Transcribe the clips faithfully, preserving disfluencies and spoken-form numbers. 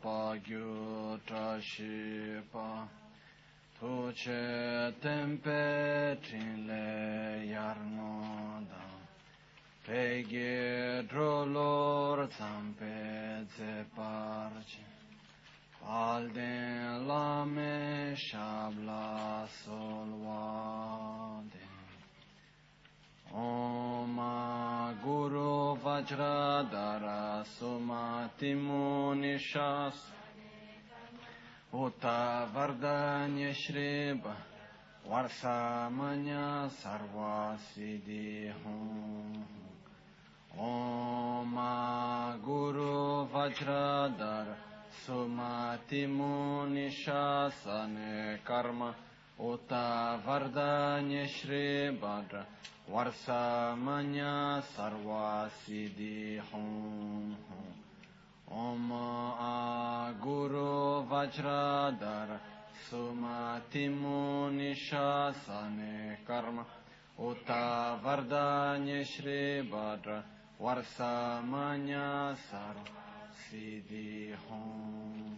pa gyu tra shi pa tu che tempe trin le yarno da pe ge dro lor zampe ze parci al den la me shabla solvade Om Guru Vajradhara Sumati Muni Shas Uta Vardanya Shriba Varsamanya Sarvasiddhi Hum Om Guru Vajradhara Sumati Muni Shasane Karma Uta Vardanya Shriba Varsamanya Sarvasiddhi Hum Om Aguru Vajradhara Sumati Muni Shasane Karma Uta Vardanya Shriba Varsamanya Sarvasiddhi Hum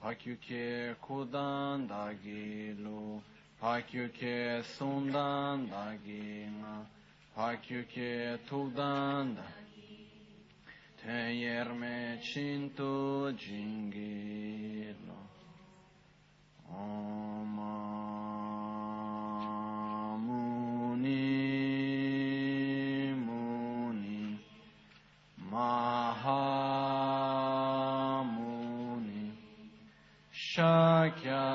Pakyuke Kudandagilu Pakyuke sundan dagima, pakyuke tudan dagima, te yerme cintu jingilo. Om muni muni maha muni shakya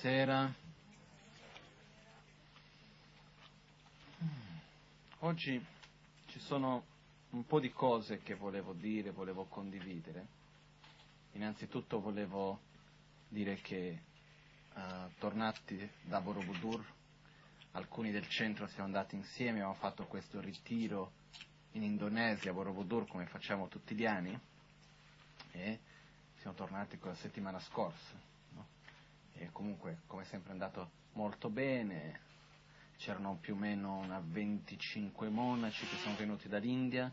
Sera. Oggi ci sono un po' di cose che volevo dire, volevo condividere. Innanzitutto volevo dire che eh, tornati da Borobudur, alcuni del centro siamo andati insieme, abbiamo fatto questo ritiro in Indonesia, a Borobudur, come facciamo tutti gli anni, e siamo tornati la settimana scorsa. E comunque, come sempre, è andato molto bene. C'erano più o meno una venticinque monaci che sono venuti dall'India.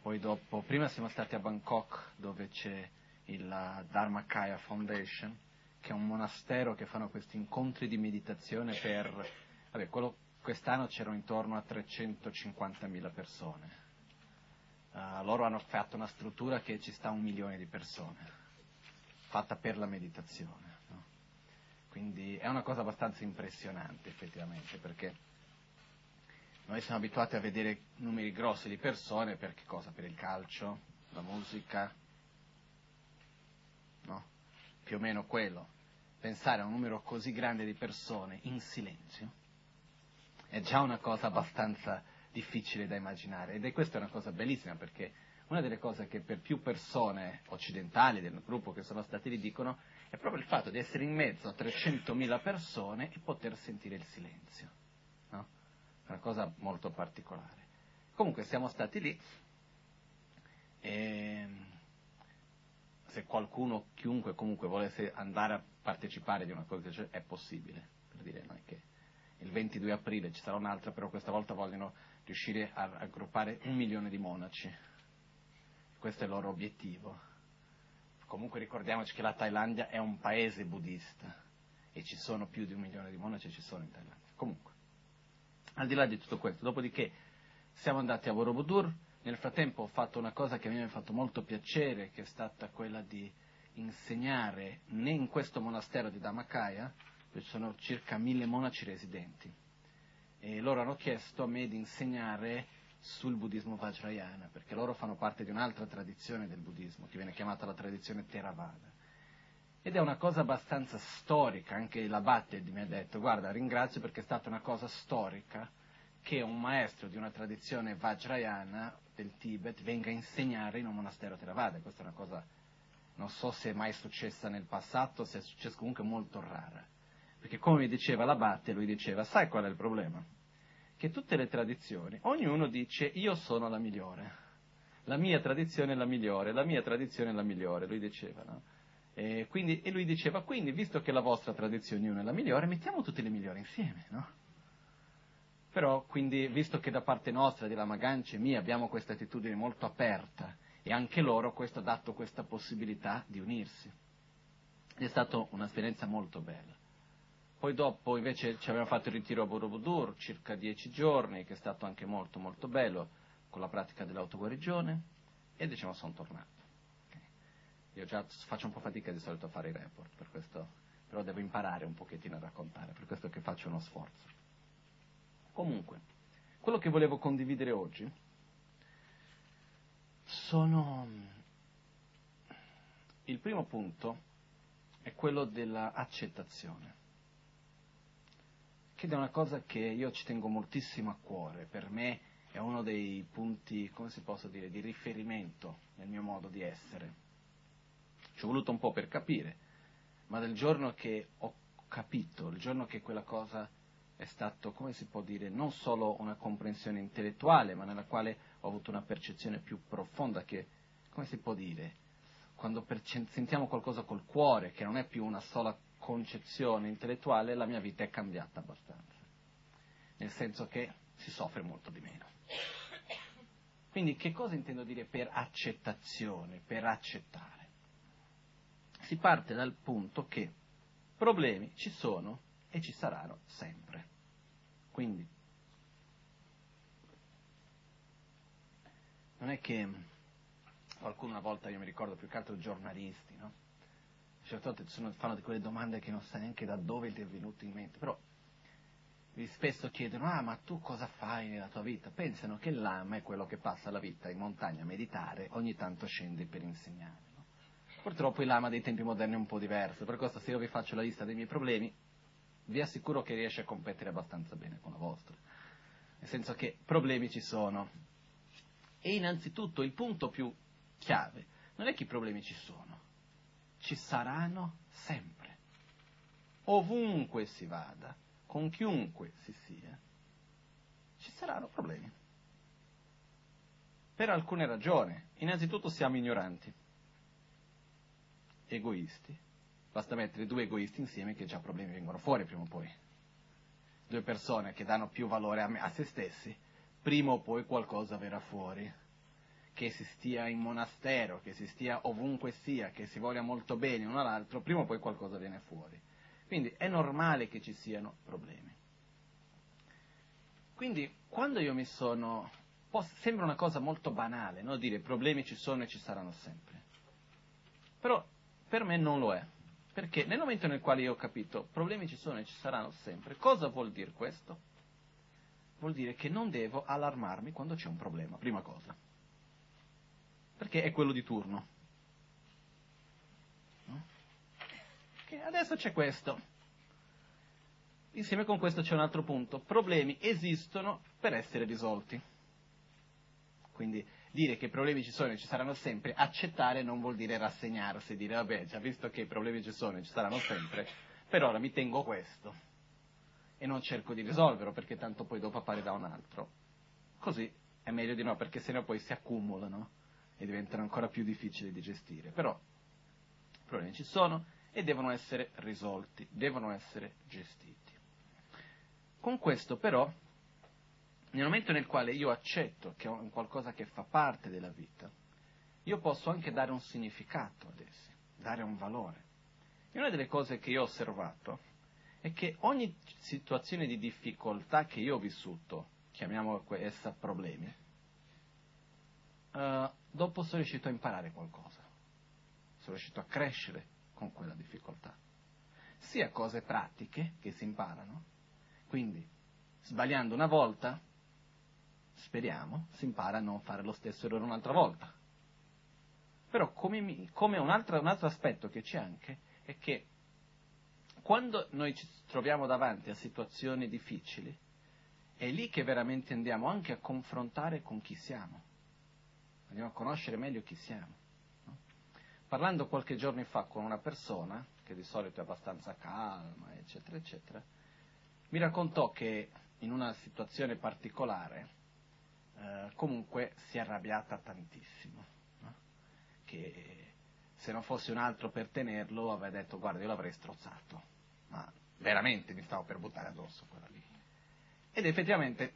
Poi dopo, prima siamo stati a Bangkok, dove c'è il Dhammakaya Foundation, che è un monastero che fanno questi incontri di meditazione per... Vabbè, quello, quest'anno c'erano intorno a trecentocinquantamila persone. Uh, loro hanno fatto una struttura che ci sta un milione di persone, fatta per la meditazione, no? Quindi è una cosa abbastanza impressionante effettivamente, perché noi siamo abituati a vedere numeri grossi di persone per che cosa? Per il calcio, la musica, no? Più o meno quello. Pensare a un numero così grande di persone in silenzio è già una cosa abbastanza difficile da immaginare, ed è questa è una cosa bellissima, perché una delle cose che per più persone occidentali del gruppo che sono stati lì dicono è proprio il fatto di essere in mezzo a trecentomila persone e poter sentire il silenzio, no? Una cosa molto particolare. Comunque siamo stati lì e se qualcuno, chiunque comunque volesse andare a partecipare di una cosa è possibile, per dire, no? Che il ventidue aprile ci sarà un'altra, però questa volta vogliono riuscire a raggruppare un milione di monaci, questo è il loro obiettivo. Comunque ricordiamoci che la Thailandia è un paese buddista e ci sono più di un milione di monaci, ci sono in Thailandia. Comunque, al di là di tutto questo, dopodiché siamo andati a Borobudur, nel frattempo ho fatto una cosa che a me mi ha fatto molto piacere, che è stata quella di insegnare né in questo monastero di Dhammakaya, dove ci sono circa mille monaci residenti, e loro hanno chiesto a me di insegnare sul buddismo Vajrayana, perché loro fanno parte di un'altra tradizione del buddismo, che viene chiamata la tradizione Theravada. Ed è una cosa abbastanza storica, anche l'abate mi ha detto, guarda, ringrazio perché è stata una cosa storica che un maestro di una tradizione Vajrayana del Tibet venga a insegnare in un monastero Theravada. Questa è una cosa, non so se è mai successa nel passato, se è successa, comunque molto rara. Perché come mi diceva l'abate, lui diceva, sai qual è il problema? Che tutte le tradizioni, ognuno dice io sono la migliore, la mia tradizione è la migliore, la mia tradizione è la migliore, lui diceva, no? E, quindi, e lui diceva, quindi visto che la vostra tradizione una è la migliore, mettiamo tutte le migliori insieme, no? Però, quindi, visto che da parte nostra, di Lama Gangchen e mia, abbiamo questa attitudine molto aperta, e anche loro questo ha dato questa possibilità di unirsi. È stata un'esperienza molto bella. Poi dopo invece ci abbiamo fatto il ritiro a Borobudur, circa dieci giorni, che è stato anche molto molto bello, con la pratica dell'autoguarigione, e diciamo sono tornato. Okay. Io già faccio un po' fatica di solito a fare i report, per questo, però devo imparare un pochettino a raccontare, per questo che faccio uno sforzo. Comunque, quello che volevo condividere oggi sono... Il primo punto è quello dell'accettazione. Ed è una cosa che io ci tengo moltissimo a cuore, per me è uno dei punti, come si posso dire, di riferimento nel mio modo di essere. Ci ho voluto un po' per capire, ma dal giorno che ho capito, il giorno che quella cosa è stato, come si può dire, non solo una comprensione intellettuale, ma nella quale ho avuto una percezione più profonda che, come si può dire, quando perce- sentiamo qualcosa col cuore, che non è più una sola concezione intellettuale, la mia vita è cambiata abbastanza, nel senso che si soffre molto di meno. Quindi che cosa intendo dire per accettazione, per accettare? Si parte dal punto che problemi ci sono e ci saranno sempre. Quindi non è che qualcuno, una volta, io mi ricordo più che altro giornalisti, no? Certe volte sono, fanno di quelle domande che non sai neanche da dove ti è venuto in mente, però vi spesso chiedono, ah ma tu cosa fai nella tua vita? Pensano che il lama è quello che passa la vita in montagna a meditare, ogni tanto scende per insegnare, no? Purtroppo il lama dei tempi moderni è un po' diverso, per questo se io vi faccio la lista dei miei problemi, vi assicuro che riesce a competere abbastanza bene con la vostra, nel senso che problemi ci sono. E innanzitutto il punto più chiave non è che i problemi ci sono, ci saranno sempre, ovunque si vada, con chiunque si sia, ci saranno problemi, per alcune ragioni. Innanzitutto siamo ignoranti, egoisti, basta mettere due egoisti insieme che già problemi vengono fuori prima o poi, due persone che danno più valore a, me, a se stessi, prima o poi qualcosa verrà fuori. Che si stia in monastero, che si stia ovunque sia, che si voglia molto bene uno all'altro, prima o poi qualcosa viene fuori. Quindi è normale che ci siano problemi. Quindi quando io mi sono... Sembra una cosa molto banale, no? Dire problemi ci sono e ci saranno sempre. Però per me non lo è. Perché nel momento nel quale io ho capito problemi ci sono e ci saranno sempre, cosa vuol dire questo? Vuol dire che non devo allarmarmi quando c'è un problema, prima cosa. Perché è quello di turno, no? Che adesso c'è questo, Insieme con questo c'è un altro punto. Problemi esistono per essere risolti. Quindi dire che problemi ci sono e ci saranno sempre, accettare non vuol dire rassegnarsi, dire vabbè, già visto che problemi ci sono e ci saranno sempre, per ora mi tengo questo e non cerco di risolverlo perché tanto poi dopo appare da un altro. Così è meglio di no, perché sennò poi si accumulano e diventano ancora più difficili di gestire. Però i problemi ci sono e devono essere risolti, devono essere gestiti. Con questo però, nel momento nel quale io accetto che è un qualcosa che fa parte della vita, io posso anche dare un significato ad essi, dare un valore. E una delle cose che io ho osservato è che ogni situazione di difficoltà che io ho vissuto, chiamiamola questa problemi, eh, dopo sono riuscito a imparare qualcosa, sono riuscito a crescere con quella difficoltà, sia cose pratiche che si imparano, quindi sbagliando una volta, speriamo, si impara a non fare lo stesso errore un'altra volta. Però come, mi, come un, altro, un altro aspetto che c'è anche è che quando noi ci troviamo davanti a situazioni difficili, è lì che veramente andiamo anche a confrontare con chi siamo, andiamo a conoscere meglio chi siamo. Parlando qualche giorno fa con una persona, che di solito è abbastanza calma, eccetera, eccetera, mi raccontò che in una situazione particolare eh, comunque si è arrabbiata tantissimo, no? Che se non fosse un altro per tenerlo aveva detto guarda io l'avrei strozzato, ma veramente mi stavo per buttare addosso quella lì. Ed effettivamente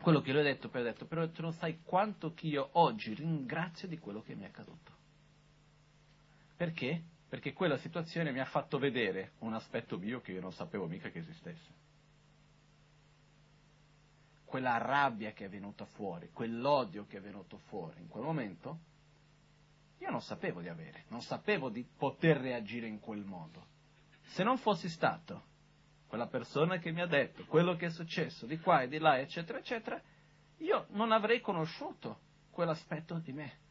quello che lui ha detto, poi ha detto però tu non sai quanto che io oggi ringrazio di quello che mi è accaduto. Perché? Perché quella situazione mi ha fatto vedere un aspetto mio che io non sapevo mica che esistesse. Quella rabbia che è venuta fuori, quell'odio che è venuto fuori in quel momento, io non sapevo di avere, non sapevo di poter reagire in quel modo. Se non fossi stato quella persona che mi ha detto quello che è successo di qua e di là, eccetera, eccetera, io non avrei conosciuto quell'aspetto di me.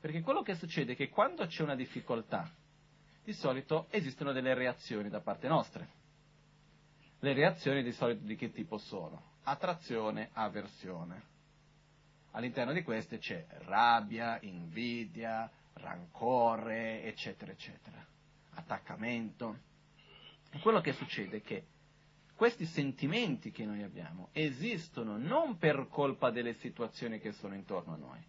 Perché quello che succede è che quando c'è una difficoltà, di solito esistono delle reazioni da parte nostra. Le reazioni di solito di che tipo sono? Attrazione, avversione. All'interno di queste c'è rabbia, invidia, rancore, eccetera, eccetera, attaccamento. E quello che succede è che questi sentimenti che noi abbiamo esistono non per colpa delle situazioni che sono intorno a noi,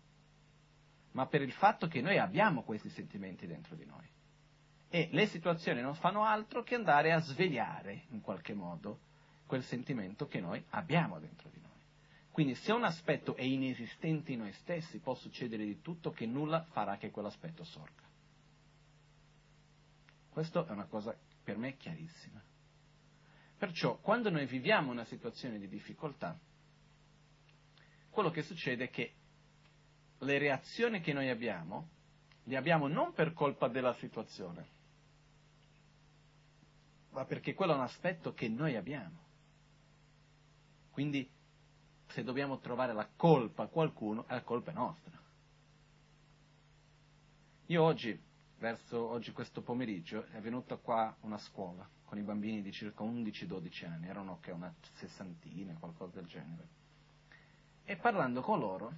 ma per il fatto che noi abbiamo questi sentimenti dentro di noi. E le situazioni non fanno altro che andare a svegliare, in qualche modo, quel sentimento che noi abbiamo dentro di noi. Quindi se un aspetto è inesistente in noi stessi, può succedere di tutto che nulla farà che quell'aspetto sorga. Questa è una cosa per me chiarissima. Perciò, quando noi viviamo una situazione di difficoltà, quello che succede è che le reazioni che noi abbiamo, le abbiamo non per colpa della situazione, ma perché quello è un aspetto che noi abbiamo. Quindi, se dobbiamo trovare la colpa a qualcuno, la colpa è nostra. Io oggi, verso oggi questo pomeriggio, è venuta qua una scuola con i bambini di circa undici dodici anni, erano che una sessantina, qualcosa del genere. E parlando con loro,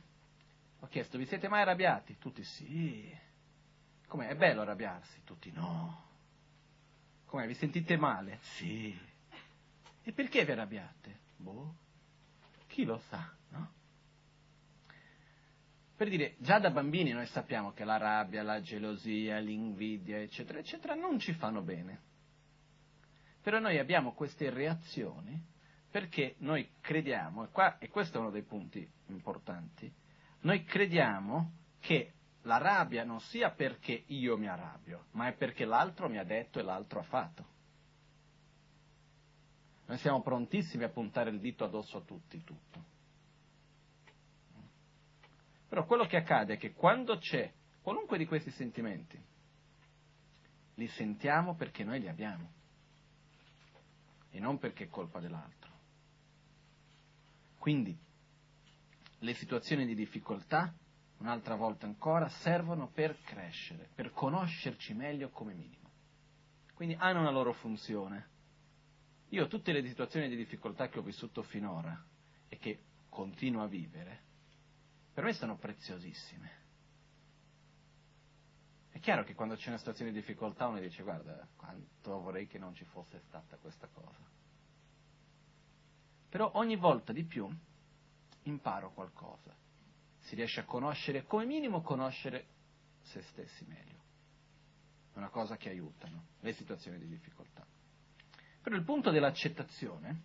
ho chiesto, vi siete mai arrabbiati? Tutti sì. Com'è? È bello arrabbiarsi? Tutti no. Com'è? Vi sentite male? Sì. E perché vi arrabbiate? Boh. Chi lo sa, no? Per dire, già da bambini noi sappiamo che la rabbia, la gelosia, l'invidia, eccetera, eccetera, non ci fanno bene. Però noi abbiamo queste reazioni perché noi crediamo, e, qua, e questo è uno dei punti importanti, noi crediamo che la rabbia non sia perché io mi arrabbio, ma è perché l'altro mi ha detto e l'altro ha fatto. Noi siamo prontissimi a puntare il dito addosso a tutti, tutto. Però quello che accade è che quando c'è qualunque di questi sentimenti, li sentiamo perché noi li abbiamo e non perché è colpa dell'altro. Quindi, le situazioni di difficoltà, un'altra volta ancora, servono per crescere, per conoscerci meglio come minimo. Quindi hanno una loro funzione, Io tutte le situazioni di difficoltà che ho vissuto finora e che continuo a vivere, per me sono preziosissime. È chiaro che quando c'è una situazione di difficoltà uno dice: guarda, quanto vorrei che non ci fosse stata questa cosa. Però ogni volta di più imparo qualcosa. Si riesce a conoscere, come minimo conoscere se stessi meglio. È una cosa che aiutano le situazioni di difficoltà. Però il punto dell'accettazione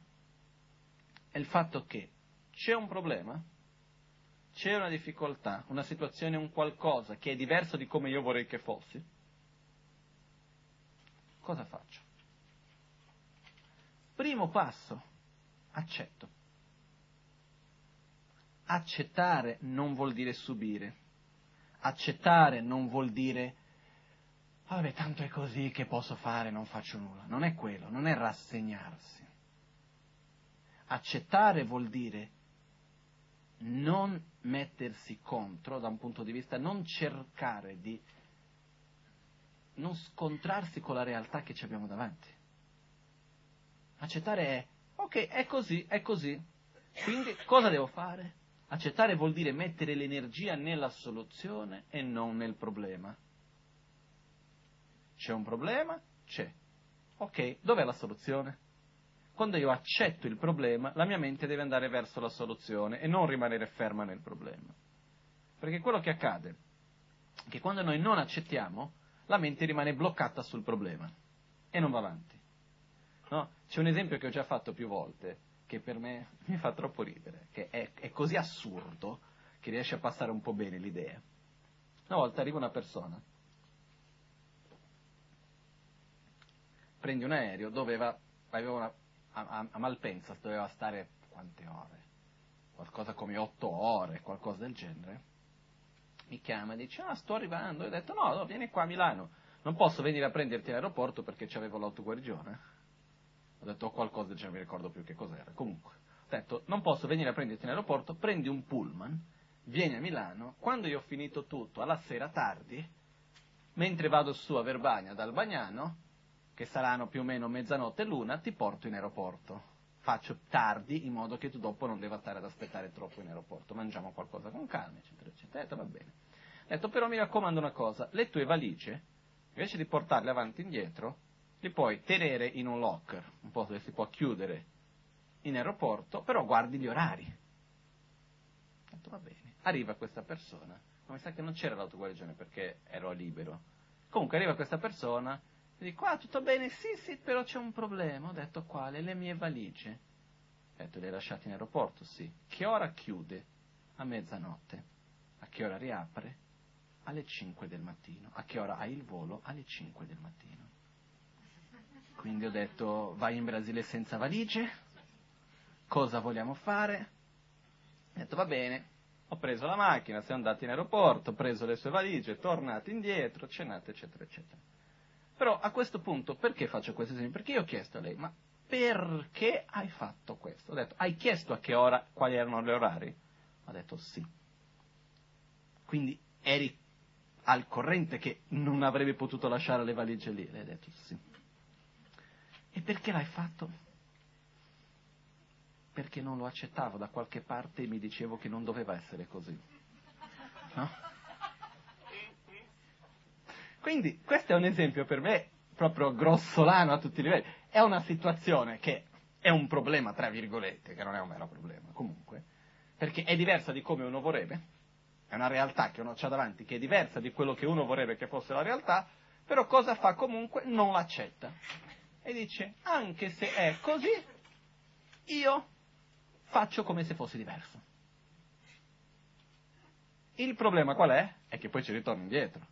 è il fatto che c'è un problema, c'è una difficoltà, una situazione, un qualcosa che è diverso di come io vorrei che fossi. Cosa faccio? Primo passo. Accetto. Accettare non vuol dire subire. Accettare non vuol dire: vabbè, tanto è così, che posso fare, non faccio nulla. Non è quello, non è rassegnarsi. Accettare vuol dire non mettersi contro da un punto di vista, non cercare di, non scontrarsi con la realtà che ci abbiamo davanti. Accettare è: ok, è così, è così, quindi cosa devo fare? Accettare vuol dire mettere l'energia nella soluzione e non nel problema. C'è un problema? C'è. Ok, dov'è la soluzione? Quando io accetto il problema, la mia mente deve andare verso la soluzione e non rimanere ferma nel problema. Perché quello che accade è che quando noi non accettiamo, la mente rimane bloccata sul problema e non va avanti. No? C'è un esempio che ho già fatto più volte, che per me mi fa troppo ridere, che è, è così assurdo che riesce a passare un po' bene l'idea. Una volta arriva una persona, prende un aereo, doveva, aveva una, a, a Malpensa doveva stare quante ore? Qualcosa come otto ore, qualcosa del genere. Mi chiama e dice: ah, sto arrivando. Io ho detto: no, no, vieni qua a Milano, non posso venire a prenderti all'aeroporto perché c'avevo l'autoguarigione. Ho detto qualcosa, non mi ricordo più che cos'era. Comunque, ho detto: non posso venire a prenderti in aeroporto, prendi un pullman, vieni a Milano, quando io ho finito tutto, alla sera tardi, mentre vado su a Verbania dal Bagnano, che saranno più o meno mezzanotte e l'una, ti porto in aeroporto. Faccio tardi in modo che tu dopo non deva stare ad aspettare troppo in aeroporto, mangiamo qualcosa con calma, eccetera, eccetera. Ho detto: va bene. Ho detto: però mi raccomando una cosa, le tue valigie, invece di portarle avanti e indietro, li puoi tenere in un locker, un posto che si può chiudere in aeroporto, però guardi gli orari. Ho detto: va bene. Arriva questa persona, ma mi sa che non c'era l'autoguarigione perché ero libero. Comunque arriva questa persona, e dico: ah, tutto bene? Sì, sì, però c'è un problema. Ho detto: quale? Le mie valigie. Ho detto: le hai lasciate in aeroporto? Sì. Che ora chiude? A mezzanotte. A che ora riapre? Alle cinque del mattino. A che ora hai il volo? Alle cinque del mattino. Quindi ho detto: vai in Brasile senza valigie? Cosa vogliamo fare? Ho detto: va bene. Ho preso la macchina, siamo andati in aeroporto, ho preso le sue valigie, tornati indietro, cenate, eccetera, eccetera. Però a questo punto, perché faccio questo esempio? Perché io ho chiesto a lei: ma perché hai fatto questo? Ho detto: hai chiesto a che ora, quali erano gli orari? Ho detto: sì. Quindi eri al corrente che non avrebbe potuto lasciare le valigie lì? Lei ha detto: sì. E perché l'hai fatto? Perché non lo accettavo da qualche parte e mi dicevo che non doveva essere così. No? Quindi questo è un esempio per me proprio grossolano a tutti i livelli. È una situazione che è un problema, tra virgolette, che non è un vero problema comunque, perché è diversa di come uno vorrebbe, è una realtà che uno c'ha davanti che è diversa di quello che uno vorrebbe che fosse la realtà, però cosa fa comunque? Non l'accetta. E dice: anche se è così, io faccio come se fosse diverso. Il problema qual è? È che poi ci ritorno indietro.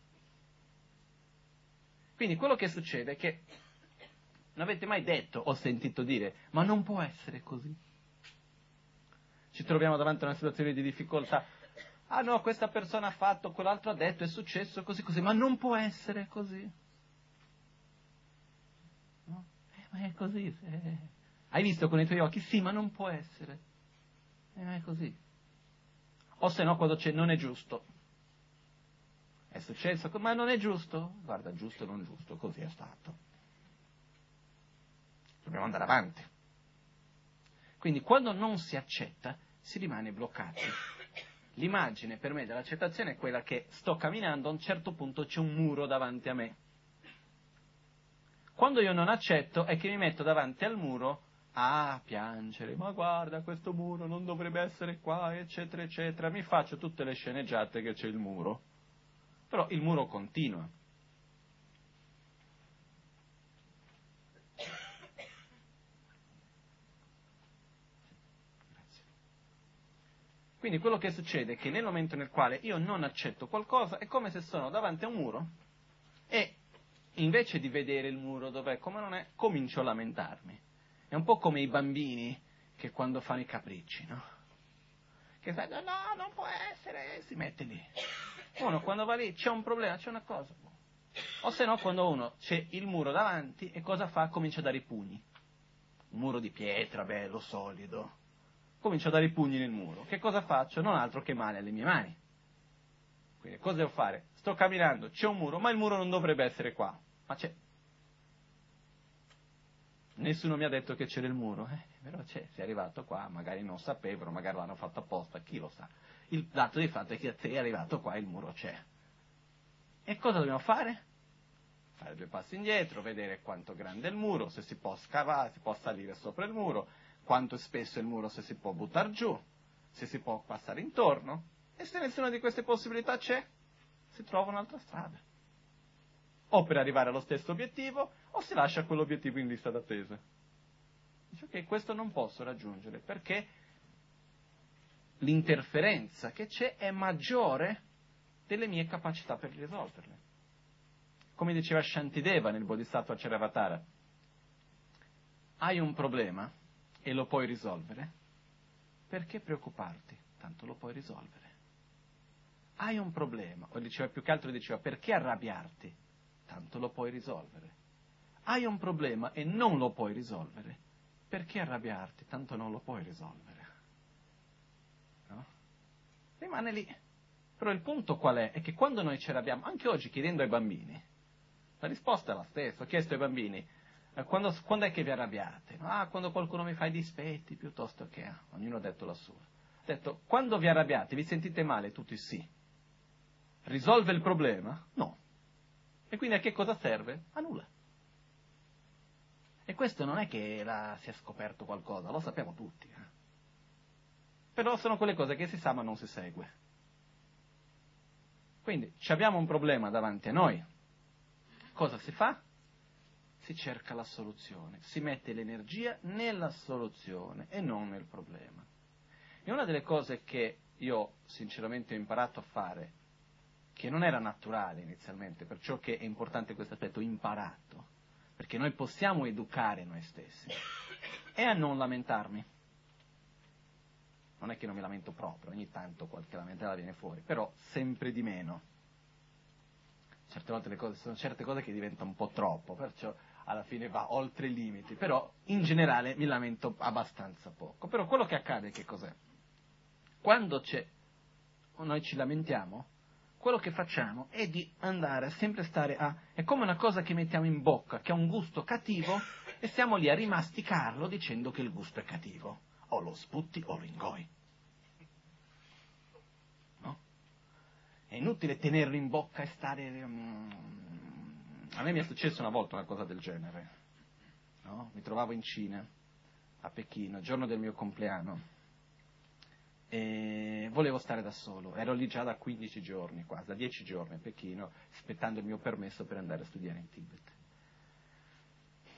Quindi quello che succede è che non avete mai detto o sentito dire: ma non può essere così. Ci troviamo davanti a una situazione di difficoltà. Ah no, questa persona ha fatto, quell'altro ha detto, è successo così così, ma non può essere così. Ma è così, eh. Hai visto con i tuoi occhi? Sì, ma non può essere, eh, è così. O se no quando c'è non è giusto, è successo, ma non è giusto, guarda, giusto o non giusto, così è stato. dobbiamo andare avanti. Quindi quando non si accetta, si rimane bloccati. L'immagine per me dell'accettazione è quella che sto camminando, a un certo punto c'è un muro davanti a me. Quando io non accetto è che mi metto davanti al muro a piangere, ma guarda questo muro non dovrebbe essere qua, eccetera, eccetera. Mi faccio tutte le sceneggiate che c'è il muro, però il muro continua. Quindi quello che succede è che nel momento nel quale io non accetto qualcosa è come se sono davanti a un muro e invece di vedere il muro dov'è, come non è, comincio a lamentarmi. È un po' come i bambini che quando fanno i capricci, no? Che sai, no, no, non può essere, si mette lì. Uno quando va lì c'è un problema, c'è una cosa. O se no quando uno c'è il muro davanti e cosa fa? Comincia a dare i pugni. Un muro di pietra, bello, solido. Comincio a dare i pugni nel muro. Che cosa faccio? Non altro che male alle mie mani. Quindi cosa devo fare? Sto camminando, c'è un muro, ma il muro non dovrebbe essere qua. Ma c'è. Nessuno mi ha detto che c'era il muro. Eh, però c'è, sei arrivato qua, magari non sapevano, magari l'hanno fatto apposta, chi lo sa. Il dato di fatto è che sei arrivato qua e il muro c'è. E cosa dobbiamo fare? Fare due passi indietro, vedere quanto grande è il muro, se si può scavare, si può salire sopra il muro, quanto è spesso il muro, se si può buttare giù, se si può passare intorno, e se nessuna di queste possibilità c'è, si trova un'altra strada. O per arrivare allo stesso obiettivo, o si lascia quell'obiettivo in lista d'attesa. Dice, ok, questo non posso raggiungere, perché l'interferenza che c'è è maggiore delle mie capacità per risolverle. Come diceva Shantideva nel Bodhisattva Theravada, hai un problema e lo puoi risolvere, perché preoccuparti? Tanto lo puoi risolvere. Hai un problema, o diceva più che altro diceva, perché arrabbiarti? Tanto lo puoi risolvere. Hai un problema e non lo puoi risolvere, perché arrabbiarti? Tanto non lo puoi risolvere. No? Rimane lì. Però il punto qual è? È che quando noi ci arrabbiamo, anche oggi chiedendo ai bambini, la risposta è la stessa. Ho chiesto ai bambini, Quando, quando è che vi arrabbiate? Ah, quando qualcuno mi fa i dispetti, piuttosto che... Ah, ognuno ha detto la sua. Ha detto, quando vi arrabbiate, vi sentite male? Tutti sì. Risolve il problema? No. E quindi a che cosa serve? A nulla. E questo non è che la, si è scoperto qualcosa, lo sappiamo tutti. Eh? Però sono quelle cose che si sa ma non si segue. Quindi, abbiamo un problema davanti a noi. Cosa si fa? Si cerca la soluzione, si mette l'energia nella soluzione e non nel problema. E una delle cose che io sinceramente ho imparato a fare, che non era naturale inizialmente, perciò che è importante questo aspetto, imparato, perché noi possiamo educare noi stessi, è a non lamentarmi. Non è che non mi lamento proprio, ogni tanto qualche lamentela viene fuori, però sempre di meno. Certe volte le cose sono certe cose che diventano un po' troppo, perciò alla fine va oltre i limiti, però in generale mi lamento abbastanza poco. Però quello che accade che cos'è? Quando c'è, noi ci lamentiamo, quello che facciamo è di andare, sempre stare a... È come una cosa che mettiamo in bocca, che ha un gusto cattivo, e stiamo lì a rimasticarlo dicendo che il gusto è cattivo. O lo sputti o lo ingoi. No? È inutile tenerlo in bocca e stare... Mm, A me mi è successo una volta una cosa del genere, no? Mi trovavo in Cina, a Pechino, il giorno del mio compleanno, e volevo stare da solo, ero lì già da quindici giorni, quasi, da dieci giorni a Pechino, aspettando il mio permesso per andare a studiare in Tibet.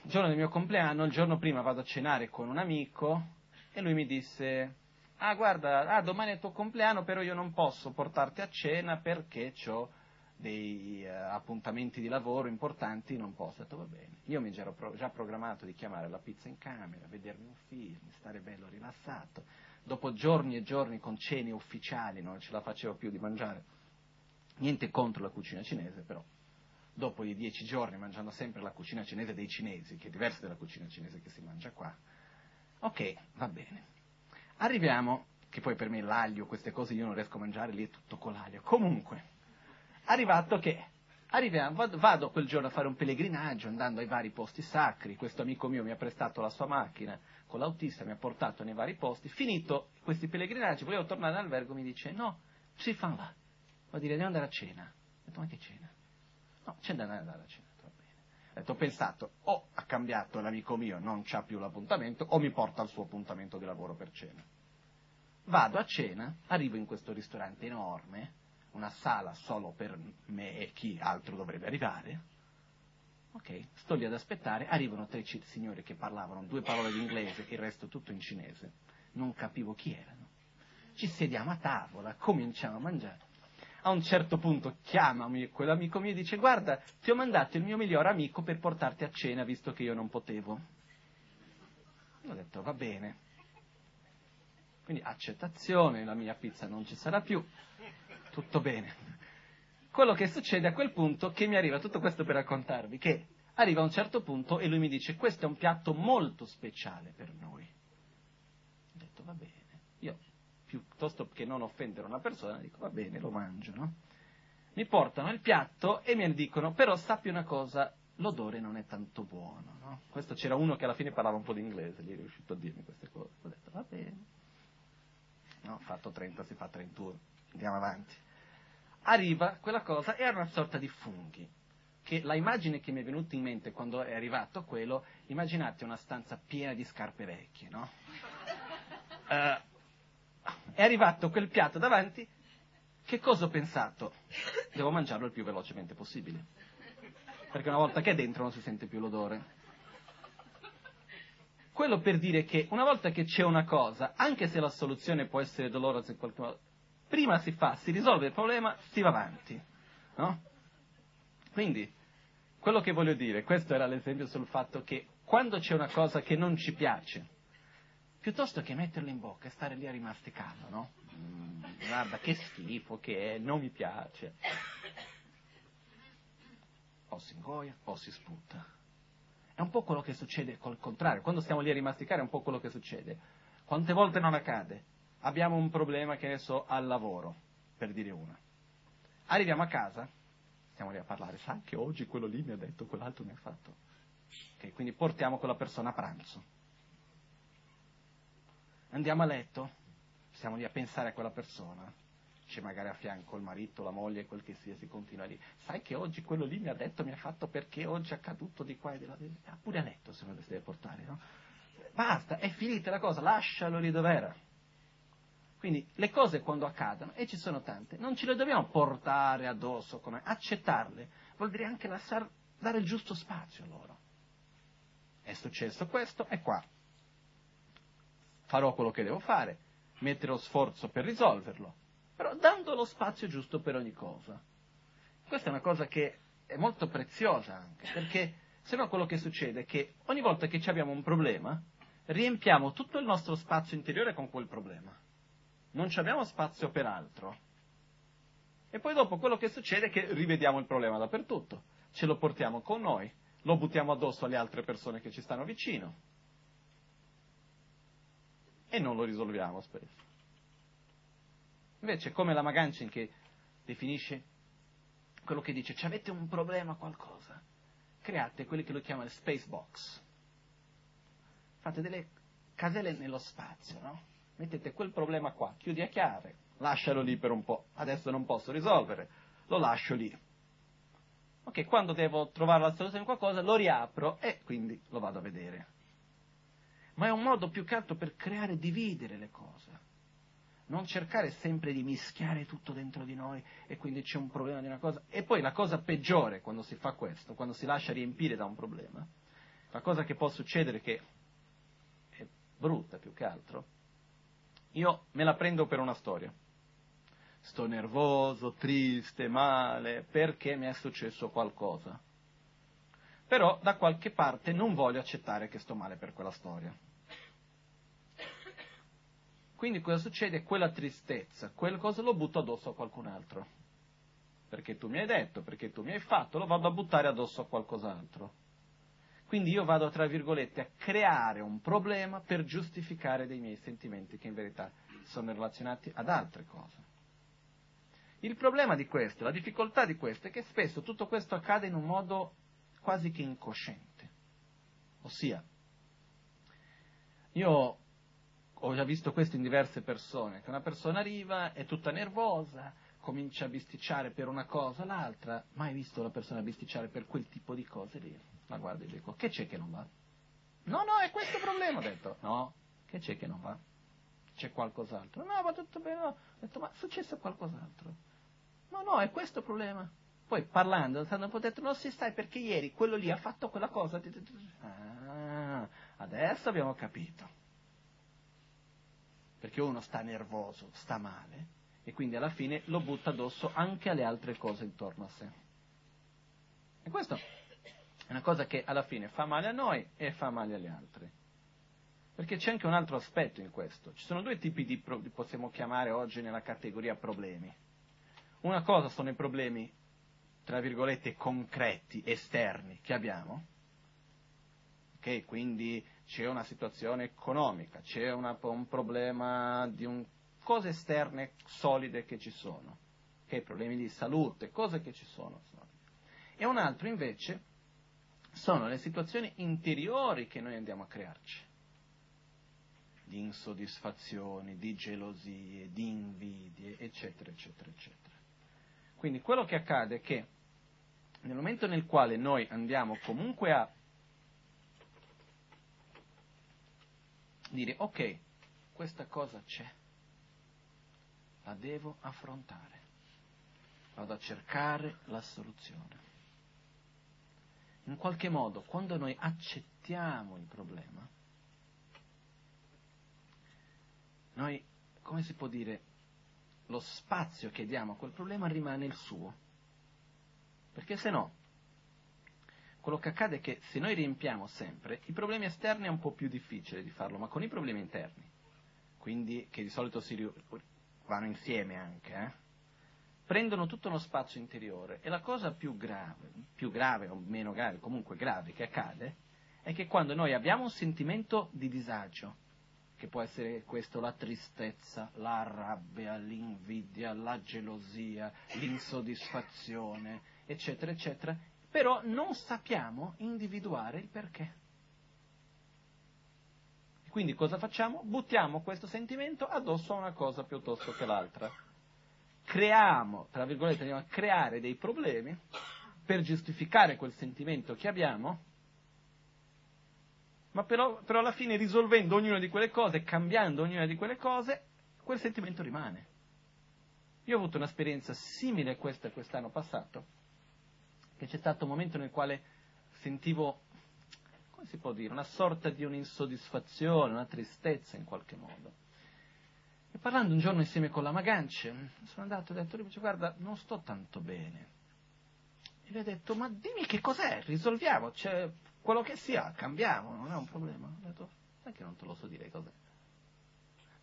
Il giorno del mio compleanno, il giorno prima vado a cenare con un amico, e lui mi disse, ah guarda, ah, domani è il tuo compleanno, però io non posso portarti a cena perché c'ho... dei eh, appuntamenti di lavoro importanti, non posso. Ho detto, va bene. Io mi ero pro- già programmato di chiamare la pizza in camera, vedermi un film, stare bello rilassato. Dopo giorni e giorni con cene ufficiali, non ce la facevo più di mangiare. Niente contro la cucina cinese, però. Dopo i dieci giorni mangiando sempre la cucina cinese dei cinesi, che è diversa dalla cucina cinese che si mangia qua. Ok, va bene. Arriviamo, che poi per me l'aglio, queste cose io non riesco a mangiare, lì è tutto con l'aglio. Comunque... Arrivato che Arriviamo, vado quel giorno a fare un pellegrinaggio andando ai vari posti sacri, questo amico mio mi ha prestato la sua macchina con l'autista, mi ha portato nei vari posti, finito questi pellegrinaggi, volevo tornare all'albergo, mi dice no, si fa là, vuol dire devo andare a cena, ho detto ma che cena? No, c'è da andare a cena, va bene. Ho detto, ho pensato, o ha cambiato l'amico mio, non c'ha più l'appuntamento, o mi porta al suo appuntamento di lavoro per cena. Vado a cena, arrivo in questo ristorante enorme, una sala solo per me e chi altro dovrebbe arrivare. Ok, sto lì ad aspettare, arrivano tre signori che parlavano due parole di inglese e il resto tutto in cinese. Non capivo chi erano. Ci sediamo a tavola, cominciamo a mangiare. A un certo punto chiamami quell'amico mio e dice guarda, ti ho mandato il mio miglior amico per portarti a cena visto che io non potevo. Ho detto va bene. Quindi accettazione, la mia pizza non ci sarà più. Tutto bene. Quello che succede a quel punto, che mi arriva tutto questo per raccontarvi, che arriva a un certo punto e lui mi dice questo è un piatto molto speciale per noi. Ho detto va bene, io piuttosto che non offendere una persona dico va bene, lo mangio, no? Mi portano il piatto e mi dicono però sappi una cosa, l'odore non è tanto buono, no? Questo c'era uno che alla fine parlava un po' di inglese, gli è riuscito a dirmi queste cose. Ho detto va bene, no, fatto trenta si fa trentuno, andiamo avanti. Arriva quella cosa, era una sorta di funghi, che la immagine che mi è venuta in mente quando è arrivato quello, immaginate una stanza piena di scarpe vecchie, no? Uh, è arrivato quel piatto davanti, che cosa ho pensato? Devo mangiarlo il più velocemente possibile, perché una volta che è dentro non si sente più l'odore. Quello per dire che una volta che c'è una cosa, anche se la soluzione può essere dolorosa in qualche modo, prima si fa, si risolve il problema, si va avanti, no? Quindi, quello che voglio dire, questo era l'esempio sul fatto che quando c'è una cosa che non ci piace, piuttosto che metterla in bocca e stare lì a rimasticarla, no? Mm, guarda, che schifo che è, non mi piace. O si ingoia, o si sputa. È un po' quello che succede col contrario. Quando stiamo lì a rimasticare è un po' quello che succede. Quante volte non accade? Abbiamo un problema, che ne so, al lavoro, per dire una. Arriviamo a casa, stiamo lì a parlare, sa che oggi quello lì mi ha detto, quell'altro mi ha fatto. Okay, quindi portiamo quella persona a pranzo. Andiamo a letto, stiamo lì a pensare a quella persona. C'è magari a fianco il marito, la moglie, quel che sia, si continua lì. Sai che oggi quello lì mi ha detto, mi ha fatto, perché oggi è accaduto di qua e di là. Ah, pure a letto se non lo deve portare, no? Basta, è finita la cosa, lascialo lì dov'era. Quindi le cose quando accadono, e ci sono tante, non ce le dobbiamo portare addosso, come accettarle, vuol dire anche lasciar, dare il giusto spazio a loro. È successo questo, è qua. Farò quello che devo fare, metterò sforzo per risolverlo, però dando lo spazio giusto per ogni cosa. Questa è una cosa che è molto preziosa anche, perché se no quello che succede è che ogni volta che abbiamo un problema, riempiamo tutto il nostro spazio interiore con quel problema. Non abbiamo spazio per altro. E poi dopo quello che succede è che rivediamo il problema dappertutto. Ce lo portiamo con noi, lo buttiamo addosso alle altre persone che ci stanno vicino. E non lo risolviamo spesso. Invece, come la Gangchen che definisce quello che dice, c'avete un problema qualcosa, create quelli che lo chiamano space box. Fate delle caselle nello spazio, no? Mettete quel problema qua, chiudi a chiave, lascialo lì per un po', adesso non posso risolvere, lo lascio lì. Ok, quando devo trovare la soluzione a qualcosa lo riapro e quindi lo vado a vedere. Ma è un modo più che altro per creare e dividere le cose. Non cercare sempre di mischiare tutto dentro di noi e quindi c'è un problema di una cosa. E poi la cosa peggiore quando si fa questo, quando si lascia riempire da un problema, la cosa che può succedere che è brutta più che altro, io me la prendo per una storia. Sto nervoso, triste, male, perché mi è successo qualcosa. Però da qualche parte non voglio accettare che sto male per quella storia. Quindi cosa succede? Quella tristezza, quella cosa lo butto addosso a qualcun altro. Perché tu mi hai detto, perché tu mi hai fatto, lo vado a buttare addosso a qualcos'altro. Quindi io vado, tra virgolette, a creare un problema per giustificare dei miei sentimenti che in verità sono relazionati ad altre cose. Il problema di questo, la difficoltà di questo, è che spesso tutto questo accade in un modo quasi che incosciente. Ossia, io ho già visto questo in diverse persone, che una persona arriva, è tutta nervosa, comincia a bisticciare per una cosa o l'altra, mai visto la persona bisticciare per quel tipo di cose lì. Ma guarda, e dico, che c'è che non va? No, no, è questo il problema, ho detto. No, che c'è che non va? C'è qualcos'altro? No, va tutto bene, no. Ho detto, ma è successo qualcos'altro? No, no, è questo il problema. Poi parlando, stanno un po' detto, no, si sai perché ieri quello lì ha fatto quella cosa. Ah, adesso abbiamo capito. Perché uno sta nervoso, sta male, e quindi alla fine lo butta addosso anche alle altre cose intorno a sé. E questo è una cosa che alla fine fa male a noi e fa male agli altri. Perché c'è anche un altro aspetto in questo. Ci sono due tipi di problemi, possiamo chiamare oggi nella categoria problemi. Una cosa sono i problemi, tra virgolette, concreti, esterni, che abbiamo. Ok, quindi c'è una situazione economica, c'è una, un problema di un, cose esterne solide che ci sono. Ok, problemi di salute, cose che ci sono. E un altro, invece, sono le situazioni interiori che noi andiamo a crearci. Di insoddisfazioni, di gelosie, di invidie, eccetera, eccetera, eccetera. Quindi quello che accade è che nel momento nel quale noi andiamo comunque a dire, ok, questa cosa c'è, la devo affrontare, vado a cercare la soluzione. In qualche modo, quando noi accettiamo il problema, noi, come si può dire, lo spazio che diamo a quel problema rimane il suo. Perché se no, quello che accade è che se noi riempiamo sempre, i problemi esterni è un po' più difficile di farlo, ma con i problemi interni, quindi che di solito si vanno insieme anche, eh, prendono tutto lo spazio interiore. E la cosa più grave, più grave o meno grave, comunque grave, che accade, è che quando noi abbiamo un sentimento di disagio, che può essere questo, la tristezza, la rabbia, l'invidia, la gelosia, l'insoddisfazione, eccetera, eccetera, però non sappiamo individuare il perché. Quindi cosa facciamo? Buttiamo questo sentimento addosso a una cosa piuttosto che l'altra. Creiamo, tra virgolette, andiamo a creare dei problemi per giustificare quel sentimento che abbiamo, ma però, però alla fine, risolvendo ognuna di quelle cose, cambiando ognuna di quelle cose, quel sentimento rimane. Io ho avuto un'esperienza simile a questa quest'anno passato, che c'è stato un momento nel quale sentivo, come si può dire, una sorta di un'insoddisfazione, una tristezza in qualche modo. E parlando un giorno insieme con la Gangchen, sono andato e ho detto, lui dice, guarda, non sto tanto bene. E lui ha detto, ma dimmi che cos'è, risolviamo, cioè, quello che sia, cambiamo, non è un problema. Ho detto, sai che non te lo so dire cos'è.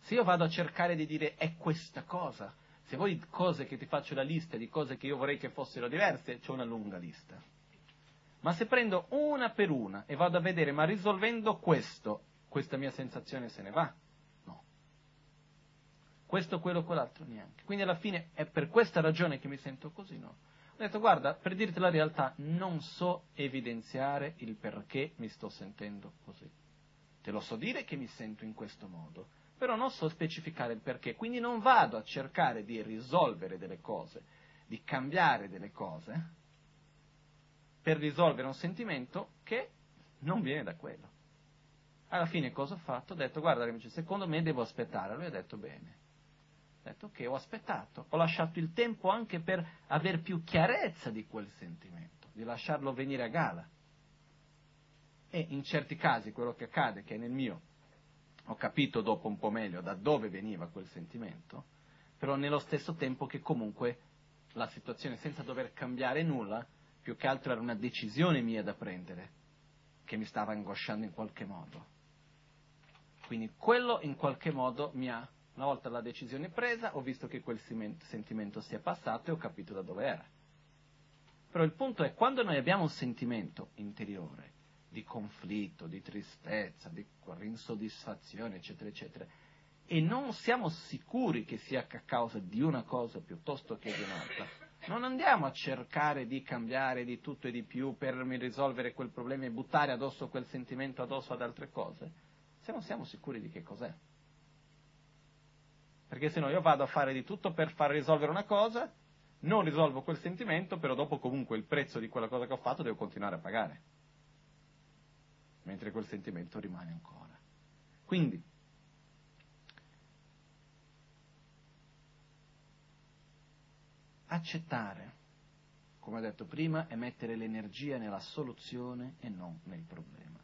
Se io vado a cercare di dire è questa cosa, se vuoi cose che ti faccio la lista di cose che io vorrei che fossero diverse, c'è una lunga lista. Ma se prendo una per una e vado a vedere, ma risolvendo questo, questa mia sensazione se ne va? No. Questo, quello, quell'altro neanche. Quindi alla fine è per questa ragione che mi sento così, no? Ho detto, guarda, per dirti la realtà, non so evidenziare il perché mi sto sentendo così. Te lo so dire che mi sento in questo modo, però non so specificare il perché. Quindi non vado a cercare di risolvere delle cose, di cambiare delle cose, per risolvere un sentimento che non viene da quello. Alla fine cosa ho fatto? Ho detto, guarda, amici, secondo me devo aspettare. Lui ha detto, bene. Ho detto che ho aspettato, ho lasciato il tempo anche per aver più chiarezza di quel sentimento, di lasciarlo venire a galla. E in certi casi quello che accade, che nel mio ho capito dopo un po' meglio da dove veniva quel sentimento, però nello stesso tempo che comunque la situazione, senza dover cambiare nulla, più che altro era una decisione mia da prendere, che mi stava angosciando in qualche modo. Quindi quello in qualche modo mi ha... Una volta la decisione presa, ho visto che quel sentimento si è passato e ho capito da dove era. Però il punto è, quando noi abbiamo un sentimento interiore di conflitto, di tristezza, di insoddisfazione, eccetera, eccetera, e non siamo sicuri che sia a causa di una cosa piuttosto che di un'altra, non andiamo a cercare di cambiare di tutto e di più per risolvere quel problema e buttare addosso quel sentimento addosso ad altre cose, se non siamo sicuri di che cos'è. Perché se no io vado a fare di tutto per far risolvere una cosa, non risolvo quel sentimento, però dopo comunque il prezzo di quella cosa che ho fatto devo continuare a pagare. Mentre quel sentimento rimane ancora. Quindi, accettare, come ho detto prima, è mettere l'energia nella soluzione e non nel problema.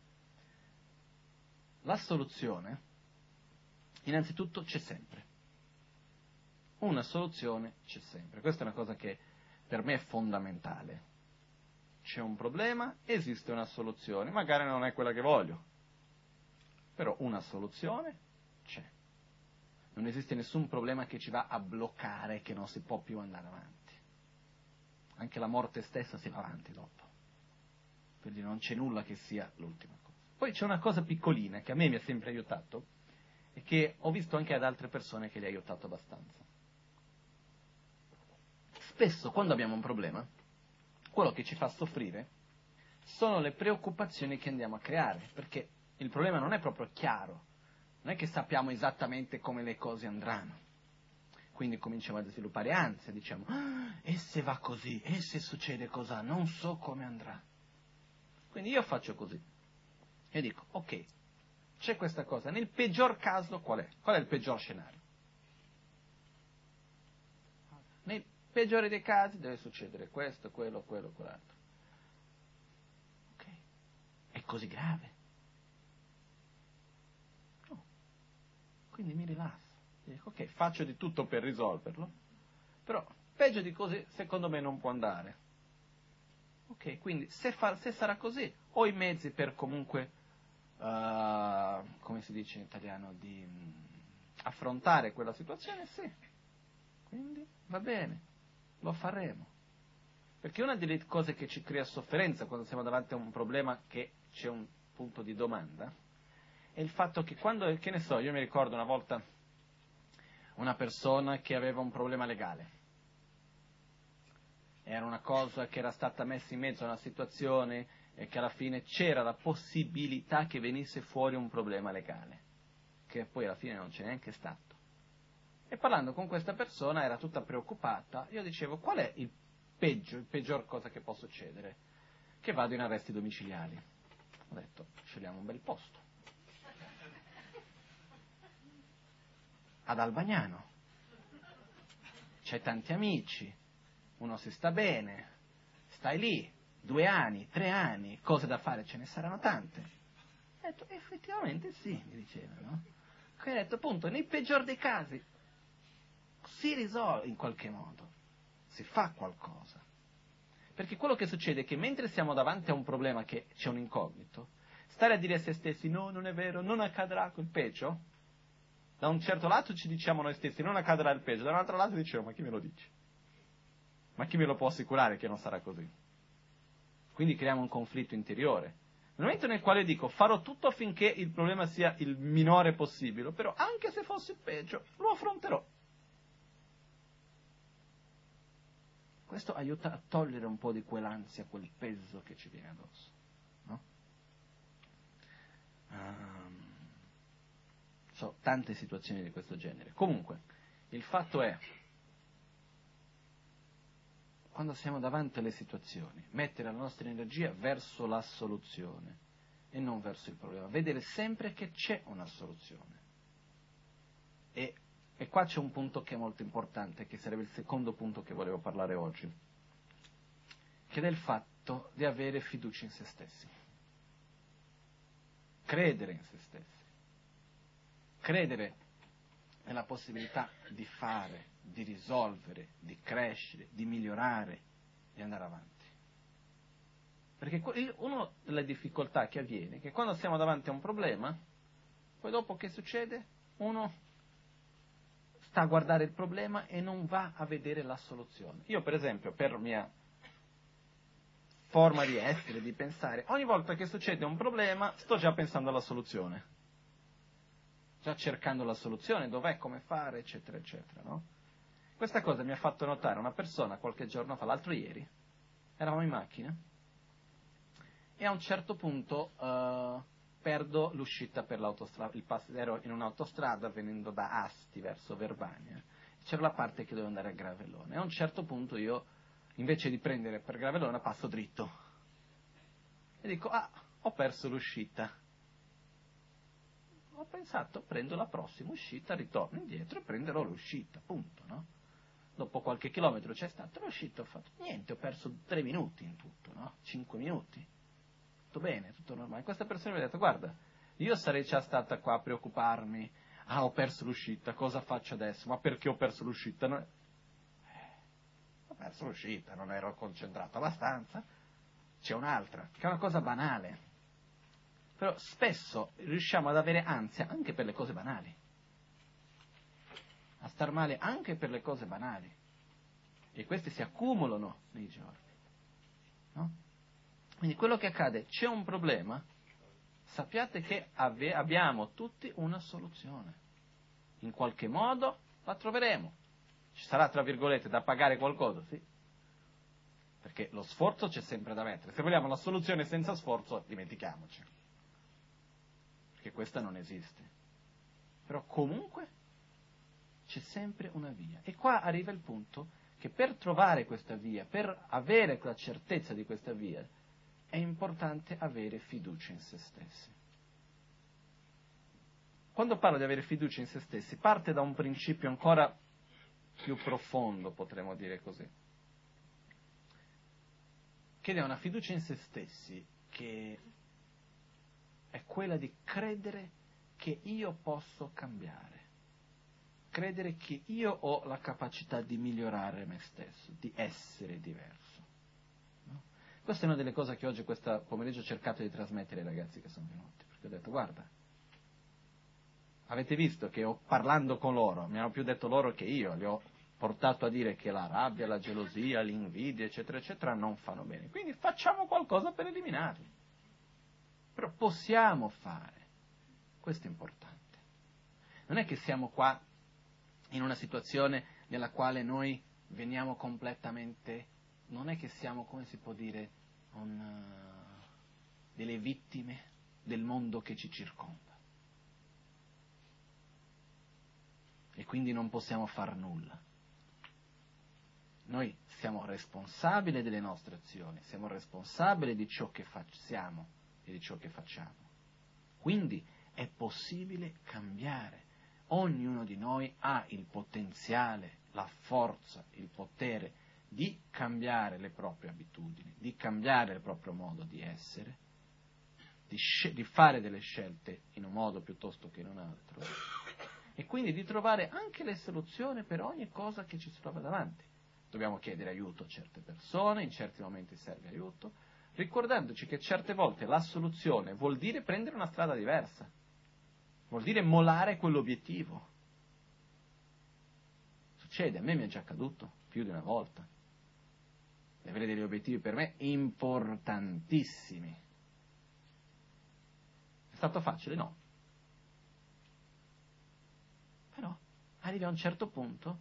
La soluzione, innanzitutto, c'è sempre. Una soluzione c'è sempre. Questa è una cosa che per me è fondamentale. C'è un problema, esiste una soluzione, magari non è quella che voglio, però una soluzione c'è. Non esiste nessun problema che ci va a bloccare, che non si può più andare avanti. Anche la morte stessa si va avanti dopo. Quindi non c'è nulla che sia l'ultima cosa. Poi c'è una cosa piccolina che a me mi ha sempre aiutato e che ho visto anche ad altre persone che le ha aiutato abbastanza. Spesso quando abbiamo un problema, quello che ci fa soffrire sono le preoccupazioni che andiamo a creare, perché il problema non è proprio chiaro, non è che sappiamo esattamente come le cose andranno. Quindi cominciamo a sviluppare ansia, diciamo, ah, e se va così, e se succede cosa, non so come andrà. Quindi io faccio così, e dico, ok, c'è questa cosa, nel peggior caso qual è? Qual è il peggior scenario? Nel peggiore dei casi deve succedere questo, quello, quello, quell'altro. Ok? È così grave? No. Quindi mi rilasso. Dico, ok, faccio di tutto per risolverlo, però peggio di così secondo me non può andare. Ok, quindi se, fa, se sarà così, ho i mezzi per comunque, uh, come si dice in italiano, di mh, affrontare quella situazione, sì. Quindi va bene. Lo faremo. Perché una delle cose che ci crea sofferenza quando siamo davanti a un problema che c'è un punto di domanda è il fatto che quando, che ne so, io mi ricordo una volta una persona che aveva un problema legale. Era una cosa che era stata messa in mezzo a una situazione e che alla fine c'era la possibilità che venisse fuori un problema legale, che poi alla fine non c'è neanche stato. E parlando con questa persona, era tutta preoccupata, io dicevo, qual è il peggio, il peggior cosa che può succedere? Che vado in arresti domiciliari. Ho detto, scegliamo un bel posto. Ad Albagnano. C'hai tanti amici, uno si sta bene, stai lì, due anni, tre anni, cose da fare ce ne saranno tante. Ho detto, effettivamente sì, mi dicevano. Quindi ho detto, appunto, nei peggior dei casi, si risolve in qualche modo, si fa qualcosa. Perché quello che succede è che mentre siamo davanti a un problema che c'è un incognito, stare a dire a se stessi no, non è vero, non accadrà quel peggio, da un certo lato ci diciamo noi stessi non accadrà il peggio, da un altro lato diciamo ma chi me lo dice? Ma chi me lo può assicurare che non sarà così? Quindi creiamo un conflitto interiore. Nel momento nel quale dico farò tutto affinché il problema sia il minore possibile, però anche se fosse il peggio lo affronterò. Questo aiuta a togliere un po' di quell'ansia, quel peso che ci viene addosso, no? Um, so, tante situazioni di questo genere. Comunque, il fatto è, quando siamo davanti alle situazioni, mettere la nostra energia verso la soluzione e non verso il problema. Vedere sempre che c'è una soluzione. E E qua c'è un punto che è molto importante, che sarebbe il secondo punto che volevo parlare oggi, che è il fatto di avere fiducia in se stessi. Credere in se stessi. Credere nella possibilità di fare, di risolvere, di crescere, di migliorare, di andare avanti. Perché una delle difficoltà che avviene è che quando siamo davanti a un problema, poi dopo che succede? Uno sta a guardare il problema e non va a vedere la soluzione. Io per esempio, per mia forma di essere, di pensare, ogni volta che succede un problema sto già pensando alla soluzione. già cercando la soluzione, dov'è, come fare, eccetera, eccetera, no? Questa cosa mi ha fatto notare una persona qualche giorno fa, l'altro ieri, eravamo in macchina, e a un certo punto uh, perdo l'uscita per l'autostrada, il pass- ero in un'autostrada venendo da Asti verso Verbania, c'era la parte che dovevo andare a Gravellone, e a un certo punto io, invece di prendere per Gravellone, passo dritto. E dico, ah, ho perso l'uscita. Ho pensato, prendo la prossima uscita, ritorno indietro e prenderò l'uscita, punto, no? Dopo qualche chilometro c'è stata l'uscita, ho fatto niente, ho perso tre minuti in tutto, no? Cinque minuti. Tutto bene, tutto normale. Questa persona mi ha detto, guarda, io sarei già stata qua a preoccuparmi, ah, ho perso l'uscita, cosa faccio adesso? Ma perché ho perso l'uscita? Non... Eh, ho perso l'uscita, non ero concentrato abbastanza. C'è un'altra, che è una cosa banale. Però spesso riusciamo ad avere ansia anche per le cose banali, a star male anche per le cose banali, e queste si accumulano nei giorni, no? Quindi quello che accade, c'è un problema, sappiate che ave- abbiamo tutti una soluzione, in qualche modo la troveremo, ci sarà tra virgolette da pagare qualcosa, sì, perché lo sforzo c'è sempre da mettere, se vogliamo la soluzione senza sforzo dimentichiamoci. Perché questa non esiste. Però comunque c'è sempre una via. E qua arriva il punto che per trovare questa via, per avere la certezza di questa via, è importante avere fiducia in se stessi. Quando parlo di avere fiducia in se stessi, parte da un principio ancora più profondo, potremmo dire così. Che è una fiducia in se stessi che... è quella di credere che io posso cambiare, credere che io ho la capacità di migliorare me stesso, di essere diverso, no? Questa è una delle cose che oggi, questa pomeriggio, ho cercato di trasmettere ai ragazzi che sono venuti, perché ho detto, guarda, avete visto che ho, parlando con loro, mi hanno più detto loro che io, li ho portato a dire che la rabbia, la gelosia, l'invidia, eccetera, eccetera, non fanno bene, quindi facciamo qualcosa per eliminarli. Però possiamo fare, questo è importante. Non è che siamo qua in una situazione nella quale noi veniamo completamente, non è che siamo, come si può dire, un, delle vittime del mondo che ci circonda. E quindi non possiamo far nulla. Noi siamo responsabili delle nostre azioni, siamo responsabili di ciò che facciamo, di ciò che facciamo. Quindi è possibile cambiare. Ognuno di noi ha il potenziale, la forza, il potere di cambiare le proprie abitudini, di cambiare il proprio modo di essere, di, sc- di fare delle scelte in un modo piuttosto che in un altro, e quindi di trovare anche le soluzioni per ogni cosa che ci si trova davanti. Dobbiamo chiedere aiuto a certe persone, in certi momenti serve aiuto, ricordandoci che certe volte la soluzione vuol dire prendere una strada diversa, vuol dire mollare quell'obiettivo. Succede, a me mi è già accaduto più di una volta, di avere degli obiettivi per me importantissimi. È stato facile? No. Però arrivi a un certo punto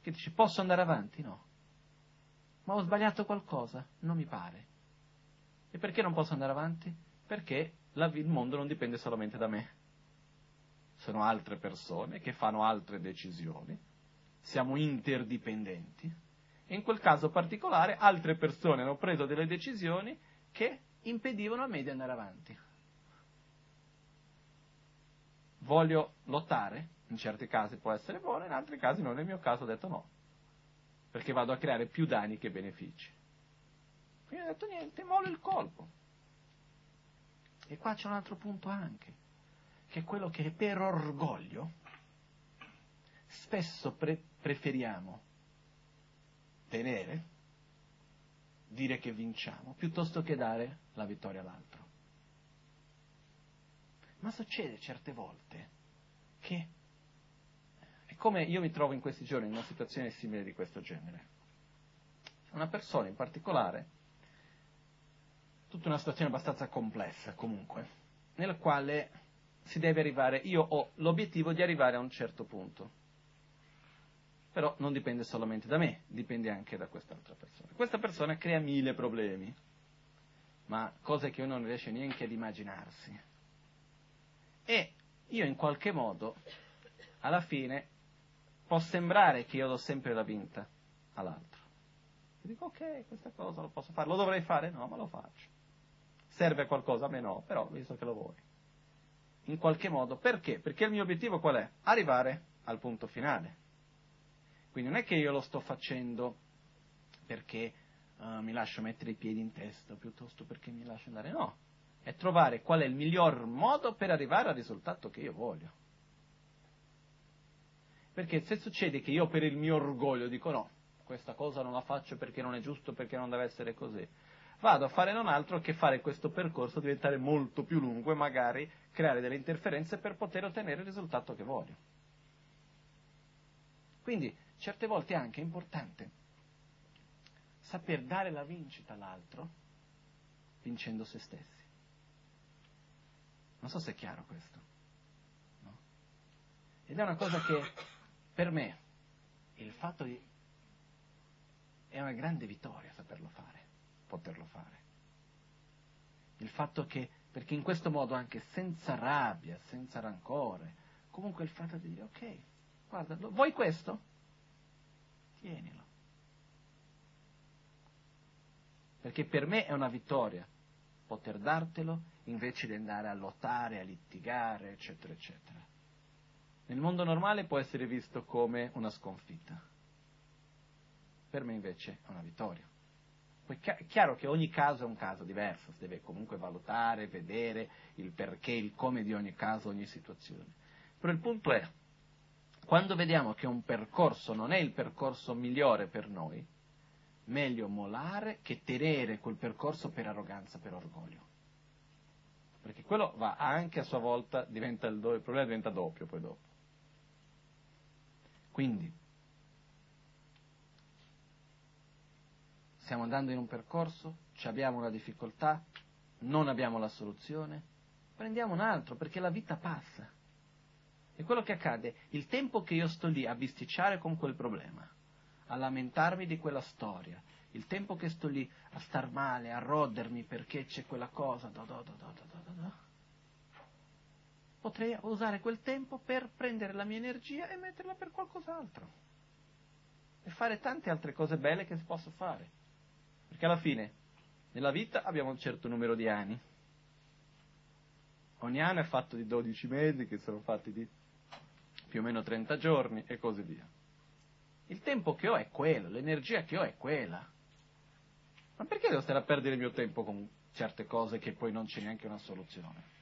che dici, posso andare avanti? No. Ma ho sbagliato qualcosa? Non mi pare. E perché non posso andare avanti? Perché la, il mondo non dipende solamente da me. Sono altre persone che fanno altre decisioni, siamo interdipendenti, e in quel caso particolare altre persone hanno preso delle decisioni che impedivano a me di andare avanti. Voglio lottare, in certi casi può essere buono, in altri casi non, nel mio caso ho detto no, perché vado a creare più danni che benefici. Quindi ho detto niente, mollo il colpo. E qua c'è un altro punto anche, che è quello che per orgoglio spesso pre- preferiamo tenere, dire che vinciamo, piuttosto che dare la vittoria all'altro. Ma succede certe volte che, è come io mi trovo in questi giorni in una situazione simile di questo genere. Una persona in particolare, tutta una situazione abbastanza complessa comunque, nella quale si deve arrivare, io ho l'obiettivo di arrivare a un certo punto. Però non dipende solamente da me, dipende anche da quest'altra persona. Questa persona crea mille problemi, ma cose che uno non riesce neanche ad immaginarsi. E io in qualche modo, alla fine, può sembrare che io do sempre la vinta all'altro. E dico, ok, questa cosa lo posso fare, lo dovrei fare? No, ma lo faccio. Serve a qualcosa? A me no, però visto che lo vuoi. In qualche modo, perché? Perché il mio obiettivo qual è? Arrivare al punto finale. Quindi non è che io lo sto facendo perché uh, mi lascio mettere i piedi in testa, piuttosto perché mi lascio andare, no. È trovare qual è il miglior modo per arrivare al risultato che io voglio. Perché se succede che io per il mio orgoglio dico no, questa cosa non la faccio perché non è giusto, perché non deve essere così, vado a fare non altro che fare questo percorso diventare molto più lungo e magari creare delle interferenze per poter ottenere il risultato che voglio. Quindi certe volte è anche importante saper dare la vincita all'altro vincendo se stessi. Non so se è chiaro questo, no? Ed è una cosa che per me il fatto di... è una grande vittoria saperlo fare, poterlo fare. Il fatto che, perché in questo modo anche senza rabbia, senza rancore, comunque il fatto di dire ok, guarda, vuoi questo? Tienilo. Perché per me è una vittoria poter dartelo invece di andare a lottare, a litigare, eccetera, eccetera. Nel mondo normale può essere visto come una sconfitta. Per me invece è una vittoria. Poi è chiaro che ogni caso è un caso diverso, si deve comunque valutare, vedere il perché, il come di ogni caso, ogni situazione. Però il punto è, quando vediamo che un percorso non è il percorso migliore per noi, meglio molare che tenere quel percorso per arroganza, per orgoglio. Perché quello va anche a sua volta, diventa il, do, il problema diventa doppio poi dopo. Quindi, stiamo andando in un percorso, ci abbiamo una difficoltà, non abbiamo la soluzione, prendiamo un altro perché la vita passa. E quello che accade, il tempo che io sto lì a bisticciare con quel problema, a lamentarmi di quella storia, il tempo che sto lì a star male, a rodermi perché c'è quella cosa, do, do, do, do, do, do, do. Potrei usare quel tempo per prendere la mia energia e metterla per qualcos'altro. E fare tante altre cose belle che si possono fare. Perché alla fine, nella vita abbiamo un certo numero di anni. Ogni anno è fatto di dodici mesi, che sono fatti di più o meno trenta giorni, e così via. Il tempo che ho è quello, l'energia che ho è quella. Ma perché devo stare a perdere il mio tempo con certe cose che poi non c'è neanche una soluzione?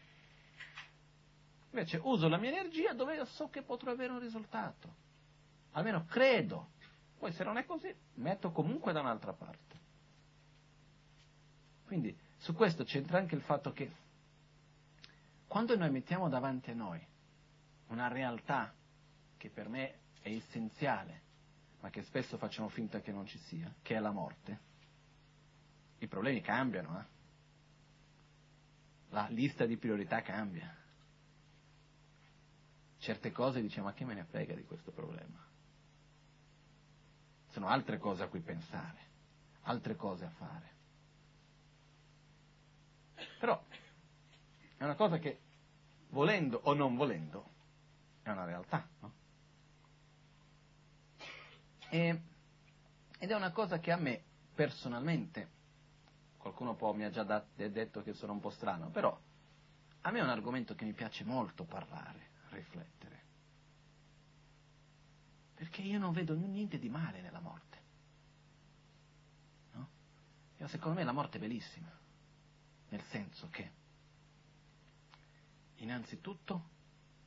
Invece uso la mia energia dove io so che potrò avere un risultato. Almeno credo. Poi se non è così, metto comunque da un'altra parte. Quindi su questo c'entra anche il fatto che quando noi mettiamo davanti a noi una realtà che per me è essenziale, ma che spesso facciamo finta che non ci sia, che è la morte, i problemi cambiano, eh? La lista di priorità cambia. Certe cose diciamo, ma che me ne frega di questo problema? Sono altre cose a cui pensare, altre cose a fare. Però è una cosa che, volendo o non volendo, è una realtà, no? E, ed è una cosa che a me, personalmente, qualcuno può mi ha già dat- detto che sono un po' strano, però a me è un argomento che mi piace molto parlare, riflettere. Perché io non vedo niente di male nella morte. No? Io, secondo me la morte è bellissima, nel senso che, innanzitutto,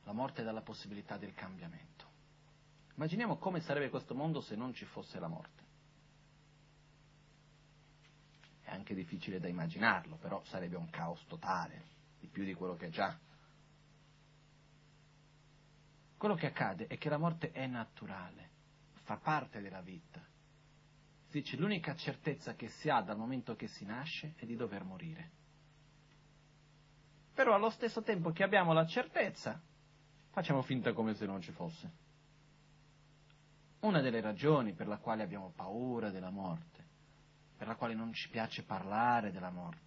la morte dà la possibilità del cambiamento. Immaginiamo come sarebbe questo mondo se non ci fosse la morte. È anche difficile da immaginarlo, però sarebbe un caos totale, di più di quello che è già. Quello che accade è che la morte è naturale, fa parte della vita. Si dice, l'unica certezza che si ha dal momento che si nasce è di dover morire. però allo stesso tempo che abbiamo la certezza, facciamo finta come se non ci fosse. Una delle ragioni per la quale abbiamo paura della morte, per la quale non ci piace parlare della morte,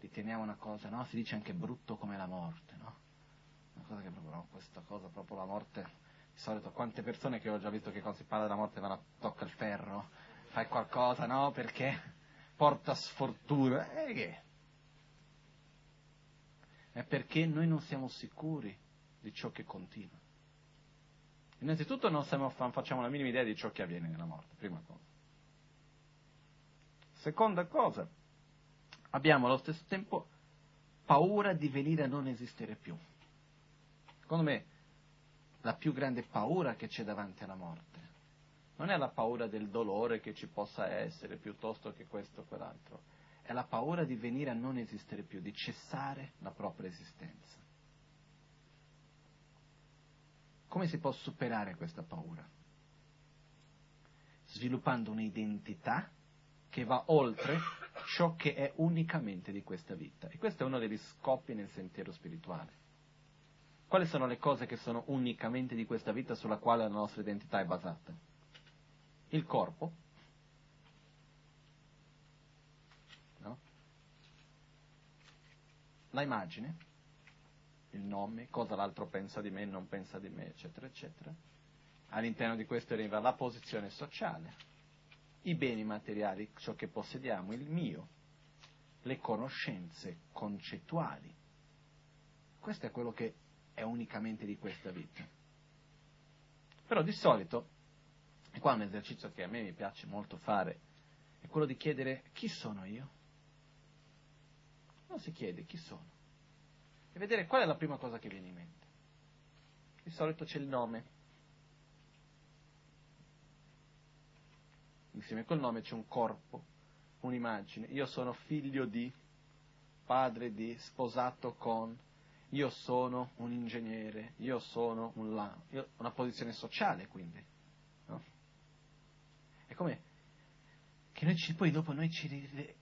riteniamo una cosa, no? Si dice anche brutto come la morte, no? Una cosa che proprio, no? Questa cosa, proprio la morte... Di solito quante persone che ho già visto che quando si parla della morte vanno a tocca il ferro, fai qualcosa, no? Perché porta sfortuna. E che? È perché noi non siamo sicuri di ciò che continua. Innanzitutto non siamo, facciamo la minima idea di ciò che avviene nella morte, prima cosa. Seconda cosa, abbiamo allo stesso tempo paura di venire a non esistere più. Secondo me la più grande paura che c'è davanti alla morte non è la paura del dolore che ci possa essere piuttosto che questo o quell'altro, è la paura di venire a non esistere più, di cessare la propria esistenza. Come si può superare questa paura? Sviluppando un'identità che va oltre ciò che è unicamente di questa vita. E questo è uno degli scopi nel sentiero spirituale. Quali sono le cose che sono unicamente di questa vita sulla quale la nostra identità è basata? Il corpo, no? La immagine, il nome, cosa l'altro pensa di me, non pensa di me, eccetera, eccetera. All'interno di questo arriva la posizione sociale, i beni materiali, ciò che possediamo, il mio, le conoscenze concettuali. Questo è quello che è unicamente di questa vita. Però di solito, e qua è un esercizio che a me mi piace molto fare, è quello di chiedere chi sono io? Non si chiede chi sono. E vedere qual è la prima cosa che viene in mente. Di solito c'è il nome. Insieme col nome c'è un corpo, un'immagine. Io sono figlio di, padre di, sposato con... Io sono un ingegnere, io sono un la, io, una posizione sociale, quindi, no? È come che noi ci, poi dopo noi ci,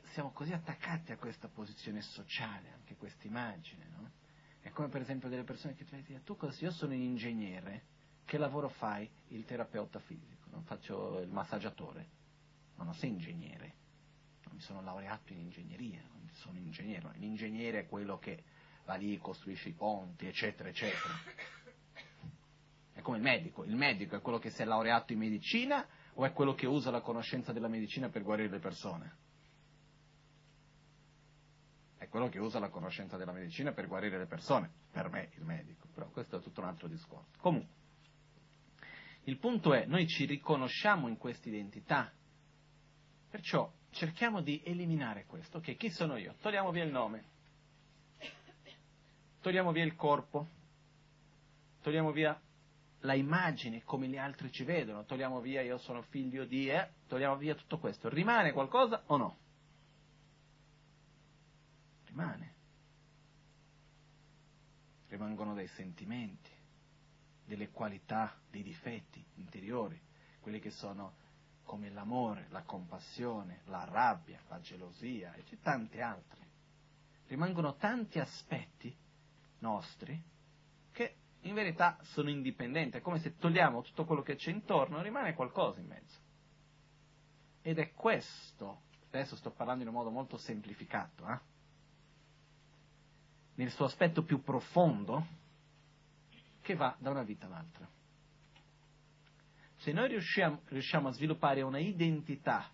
siamo così attaccati a questa posizione sociale, anche questa immagine, no? È come per esempio delle persone che ti dicono, tu cosa sei? Io sono un ingegnere, che lavoro fai? Il terapeuta fisico, no? Faccio il massaggiatore, ma non sei ingegnere, non mi sono laureato in ingegneria, non sono ingegnere, no? L'ingegnere è quello che... va lì, costruisce i ponti, eccetera, eccetera. È come il medico. Il medico è quello che si è laureato in medicina o è quello che usa la conoscenza della medicina per guarire le persone? È quello che usa la conoscenza della medicina per guarire le persone. Per me, il medico. Però questo è tutto un altro discorso. Comunque, il punto è, noi ci riconosciamo in questa identità. Perciò, cerchiamo di eliminare questo. Ok, chi sono io? Togliamo via il nome. Togliamo via il corpo, togliamo via la immagine come gli altri ci vedono, togliamo via io sono figlio di, eh, togliamo via tutto questo. Rimane qualcosa o no? Rimane. Rimangono dei sentimenti, delle qualità, dei difetti interiori, quelli che sono come l'amore, la compassione, la rabbia, la gelosia e tanti altri. Rimangono tanti aspetti nostri che in verità sono indipendenti, è come se togliamo tutto quello che c'è intorno, rimane qualcosa in mezzo. Ed è questo, adesso sto parlando in un modo molto semplificato, eh? Nel suo aspetto più profondo, che va da una vita all'altra. Se noi riusciamo, riusciamo a sviluppare una identità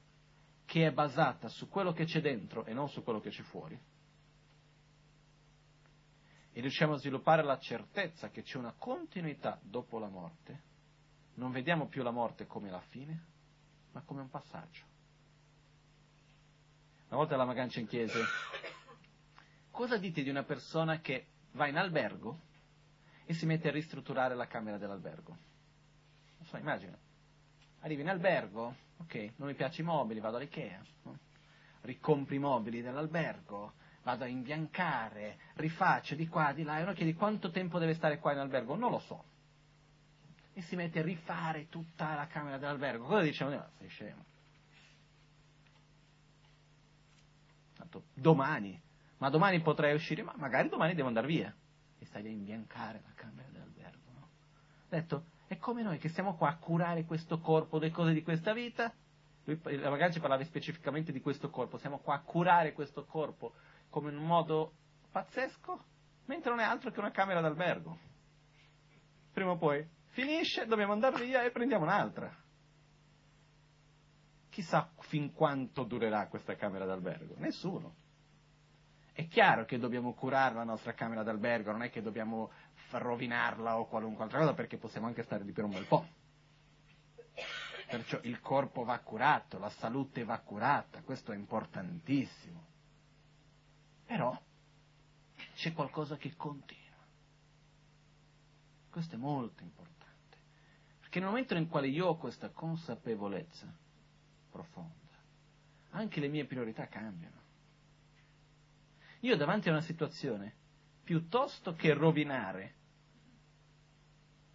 che è basata su quello che c'è dentro e non su quello che c'è fuori, e riusciamo a sviluppare la certezza che c'è una continuità dopo la morte, non vediamo più la morte come la fine, ma come un passaggio. Una volta alla Gangchen chiese, cosa dite di una persona che va in albergo e si mette a ristrutturare la camera dell'albergo? Non so, immagina, arrivi in albergo, ok, non mi piace i mobili, vado all'Ikea, no? Ricompri i mobili dell'albergo, vado a imbiancare, rifaccio di qua, di là, e uno chiede quanto tempo deve stare qua in albergo, non lo so. E si mette a rifare tutta la camera dell'albergo. Cosa diciamo? No, sei scemo. Tanto domani ma domani potrei uscire, ma magari domani devo andare via. E stai a imbiancare la camera dell'albergo, no? Ho detto, è come noi che siamo qua a curare questo corpo, le cose di questa vita. Lui magari ci parlava specificamente di questo corpo, siamo qua a curare questo corpo come in un modo pazzesco, mentre non è altro che una camera d'albergo. Prima o poi finisce, dobbiamo andare via e prendiamo un'altra. Chissà fin quanto durerà questa camera d'albergo, nessuno. È chiaro che dobbiamo curare la nostra camera d'albergo, non è che dobbiamo rovinarla o qualunque altra cosa, perché possiamo anche stare lì per un bel po'. Perciò il corpo va curato, la salute va curata, questo è importantissimo. Però c'è qualcosa che continua. Questo è molto importante, perché nel momento in cui io ho questa consapevolezza profonda, anche le mie priorità cambiano. Io davanti a una situazione, piuttosto che rovinare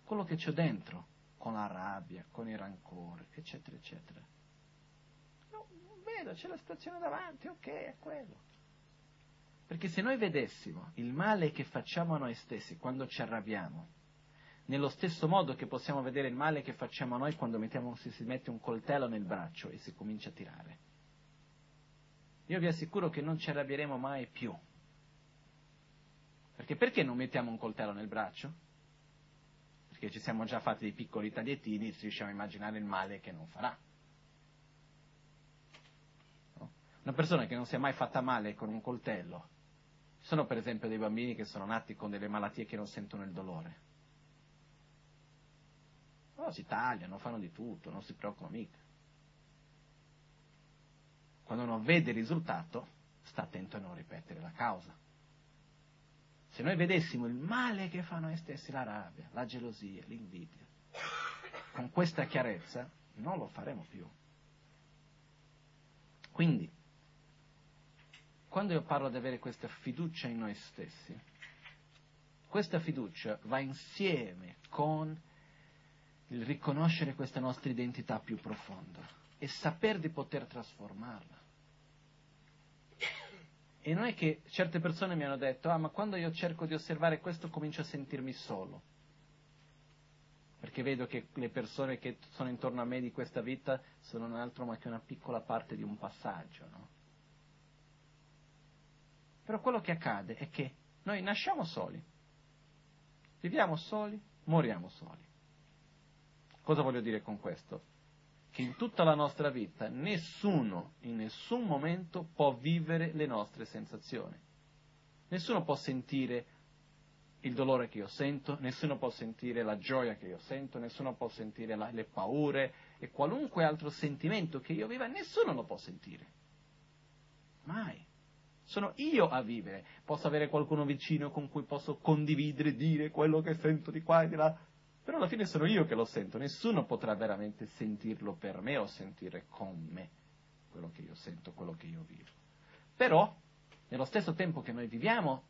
quello che c'ho dentro, con la rabbia, con il rancore, eccetera, eccetera, no, vedo, c'è la situazione davanti, ok, è quello. Perché se noi vedessimo il male che facciamo a noi stessi quando ci arrabbiamo, nello stesso modo che possiamo vedere il male che facciamo a noi quando mettiamo, si, si mette un coltello nel braccio e si comincia a tirare, io vi assicuro che non ci arrabbieremo mai più. Perché perché non mettiamo un coltello nel braccio? Perché ci siamo già fatti dei piccoli tagliettini e riusciamo a immaginare il male che non farà. No? Una persona che non si è mai fatta male con un coltello, ci sono per esempio dei bambini che sono nati con delle malattie che non sentono il dolore. No, si tagliano, fanno di tutto, non si preoccupano mica. Quando uno vede il risultato, sta attento a non ripetere la causa. Se noi vedessimo il male che fanno noi stessi, la rabbia, la gelosia, l'invidia, con questa chiarezza non lo faremo più. Quindi, quando io parlo di avere questa fiducia in noi stessi, questa fiducia va insieme con il riconoscere questa nostra identità più profonda e saper di poter trasformarla. E non è che certe persone mi hanno detto, ah, ma quando io cerco di osservare questo comincio a sentirmi solo, perché vedo che le persone che sono intorno a me di questa vita sono non altro ma che una piccola parte di un passaggio, no? Però quello che accade è che noi nasciamo soli, viviamo soli, moriamo soli. Cosa voglio dire con questo? Che in tutta la nostra vita nessuno, in nessun momento, può vivere le nostre sensazioni. Nessuno può sentire il dolore che io sento, nessuno può sentire la gioia che io sento, nessuno può sentire la, le paure e qualunque altro sentimento che io viva, nessuno lo può sentire. Mai. Sono io a vivere. Posso avere qualcuno vicino con cui posso condividere, dire quello che sento di qua e di là. Però alla fine sono io che lo sento, nessuno potrà veramente sentirlo per me o sentire con me quello che io sento, quello che io vivo. Però, nello stesso tempo che noi viviamo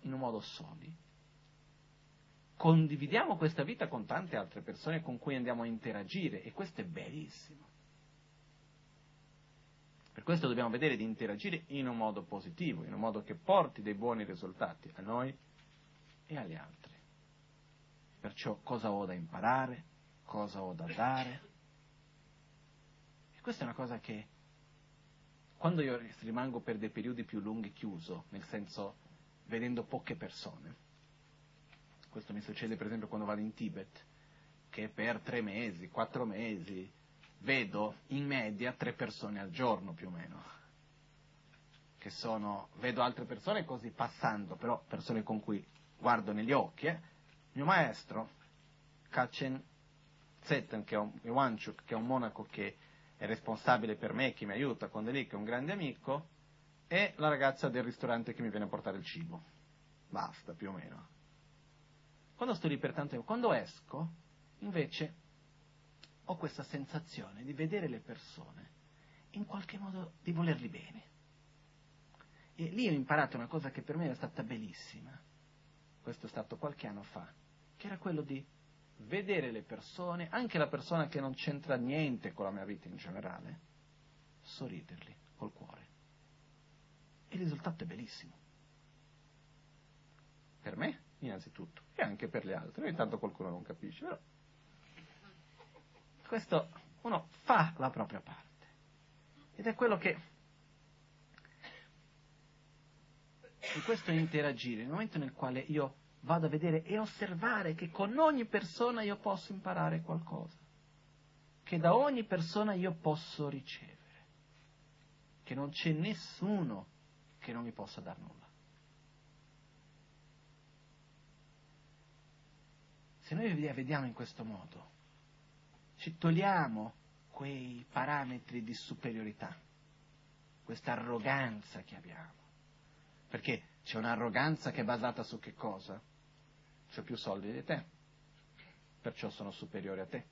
in un modo soli, condividiamo questa vita con tante altre persone con cui andiamo a interagire, e questo è bellissimo. Per questo dobbiamo vedere di interagire in un modo positivo, in un modo che porti dei buoni risultati a noi e agli altri. Perciò cosa ho da imparare, cosa ho da dare. E questa è una cosa che, quando io rimango per dei periodi più lunghi chiuso, nel senso vedendo poche persone, questo mi succede per esempio quando vado in Tibet, che per tre mesi, quattro mesi, vedo in media tre persone al giorno più o meno, che sono, vedo altre persone così passando, però persone con cui guardo negli occhi, eh, mio maestro, Kacen Zetan, che è un, che è un monaco che è responsabile per me, che mi aiuta, quando è lì, che è un grande amico, e la ragazza del ristorante che mi viene a portare il cibo. Basta, più o meno. Quando sto lì per tanto tempo, quando esco, invece, ho questa sensazione di vedere le persone, in qualche modo di volerli bene. E lì ho imparato una cosa che per me è stata bellissima. Questo è stato qualche anno fa, che era quello di vedere le persone, anche la persona che non c'entra niente con la mia vita in generale, sorriderli col cuore. E il risultato è bellissimo. per me innanzitutto e anche per le altre. Intanto qualcuno non capisce, però questo uno fa la propria parte ed è quello che in questo interagire, il momento nel quale io vado a vedere e osservare che con ogni persona io posso imparare qualcosa, che da ogni persona io posso ricevere, che non c'è nessuno che non mi possa dar nulla. Se noi vediamo in questo modo, ci togliamo quei parametri di superiorità, questa arroganza che abbiamo. Perché c'è un'arroganza che è basata su che cosa? C'ho più soldi di te, perciò sono superiore a te.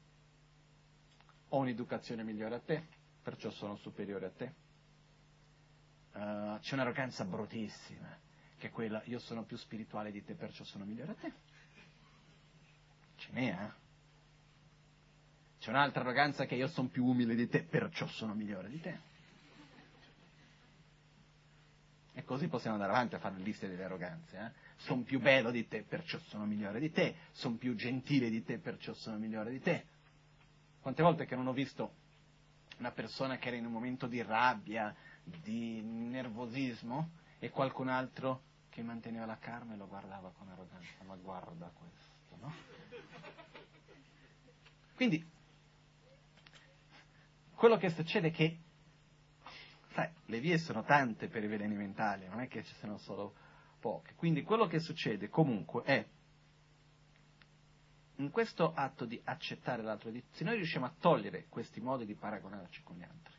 Ho un'educazione migliore a te, perciò sono superiore a te. Uh, c'è un'arroganza bruttissima, che è quella, io sono più spirituale di te, perciò sono migliore a te. Ce n'è, eh? C'è un'altra arroganza che io sono più umile di te, perciò sono migliore di te. E così possiamo andare avanti a fare liste delle arroganze, eh? Sono più bello di te, perciò sono migliore di te. Sono più gentile di te, perciò sono migliore di te. Quante volte che non ho visto una persona che era in un momento di rabbia, di nervosismo, e qualcun altro che manteneva la calma e lo guardava con arroganza, ma guarda questo, no? Quindi, quello che succede è che, sai, le vie sono tante per i veleni mentali, non è che ci siano solo poche. Quindi quello che succede comunque è, in questo atto di accettare l'altro, se noi riusciamo a togliere questi modi di paragonarci con gli altri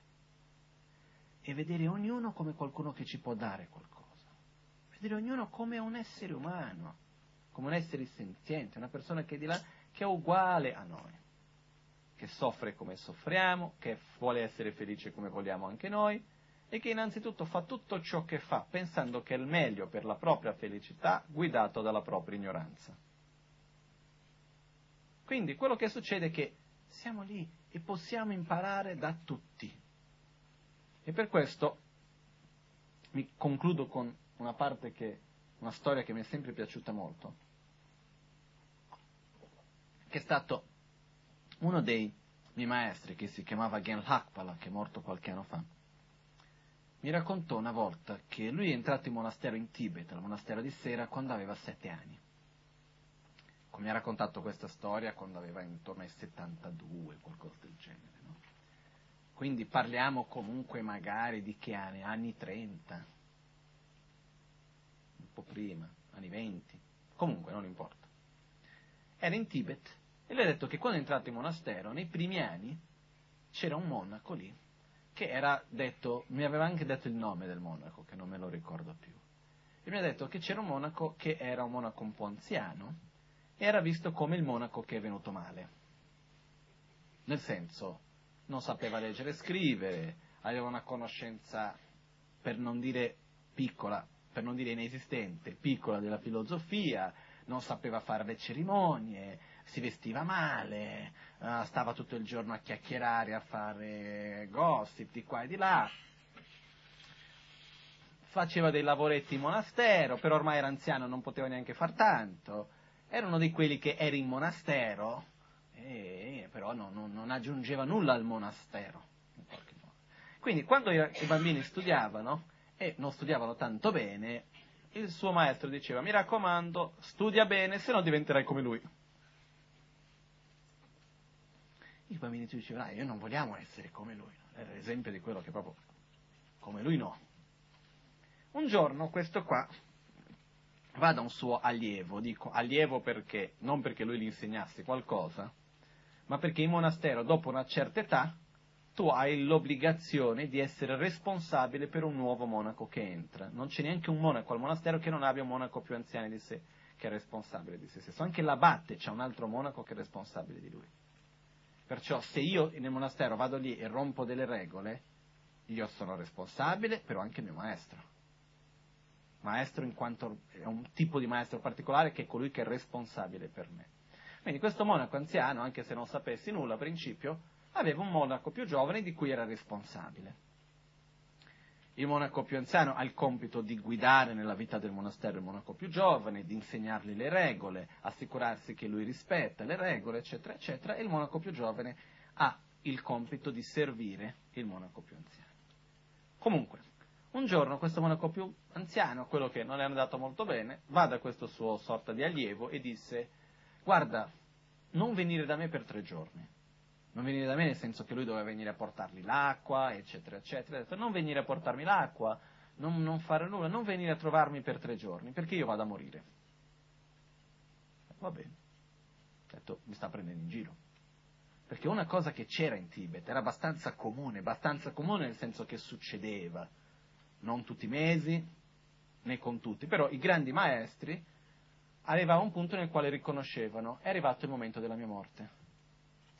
e vedere ognuno come qualcuno che ci può dare qualcosa, vedere ognuno come un essere umano, come un essere senziente, una persona che è di là, che è uguale a noi, che soffre come soffriamo, che vuole essere felice come vogliamo anche noi, e che innanzitutto fa tutto ciò che fa pensando che è il meglio per la propria felicità, guidato dalla propria ignoranza. Quindi quello che succede è che siamo lì e possiamo imparare da tutti. E per questo mi concludo con una parte che, una storia che mi è sempre piaciuta molto, che è stato uno dei miei maestri, che si chiamava Genlachpala, che è morto qualche anno fa. Mi raccontò una volta che lui è entrato in monastero in Tibet, al monastero di Sera, quando aveva sette anni. Mi ha raccontato questa storia quando aveva intorno ai settantadue, qualcosa del genere, no? Quindi parliamo comunque magari di che anni? Anni trenta, un po' prima, anni venti, comunque non importa. Era in Tibet e lui ha detto che quando è entrato in monastero, nei primi anni, c'era un monaco lì che era detto, mi aveva anche detto il nome del monaco, che non me lo ricordo più, e mi ha detto che c'era un monaco che era un monaco un po' anziano, era visto come il monaco che è venuto male. Nel senso, non sapeva leggere e scrivere, aveva una conoscenza, per non dire piccola, per non dire inesistente, piccola della filosofia, non sapeva fare le cerimonie, si vestiva male, stava tutto il giorno a chiacchierare, a fare gossip di qua e di là, faceva dei lavoretti in monastero, però ormai era anziano, non poteva neanche far tanto. Era uno di quelli che era in monastero, eh, però no, no, non aggiungeva nulla al monastero, in qualche modo. Quindi quando i bambini studiavano, e non studiavano tanto bene, il suo maestro diceva, mi raccomando, studia bene, se no diventerai come lui. I bambini ci dicevano, ah, io non vogliamo essere come lui, era l'esempio di quello che proprio, come lui no. Un giorno questo qua va da un suo allievo, dico allievo perché, non perché lui gli insegnasse qualcosa, ma perché in monastero dopo una certa età tu hai l'obbligazione di essere responsabile per un nuovo monaco che entra. Non c'è neanche un monaco al monastero che non abbia un monaco più anziano di sé, che è responsabile di se stesso. Anche l'abate c'è un altro monaco che è responsabile di lui. Perciò se io nel monastero vado lì e rompo delle regole, io sono responsabile, però anche il mio maestro. Maestro in quanto è un tipo di maestro particolare che è colui che è responsabile per me. Quindi questo monaco anziano, anche se non sapessi nulla a principio, aveva un monaco più giovane di cui era responsabile. Il monaco più anziano ha il compito di guidare nella vita del monastero il monaco più giovane, di insegnargli le regole, assicurarsi che lui rispetta le regole, eccetera, eccetera, e il monaco più giovane ha il compito di servire il monaco più anziano. Comunque, un giorno questo monaco più anziano, quello che non è andato molto bene, va da questo suo sorta di allievo e disse: guarda, non venire da me per tre giorni. Non venire da me nel senso che lui doveva venire a portargli l'acqua, eccetera, eccetera. Ha detto: non venire a portarmi l'acqua, non, non fare nulla, non venire a trovarmi per tre giorni, perché io vado a morire. Va bene. Ha detto: mi sta prendendo in giro. Perché una cosa che c'era in Tibet era abbastanza comune, abbastanza comune nel senso che succedeva. Non tutti i mesi, né con tutti, però i grandi maestri arrivavano a un punto nel quale riconoscevano: è arrivato il momento della mia morte.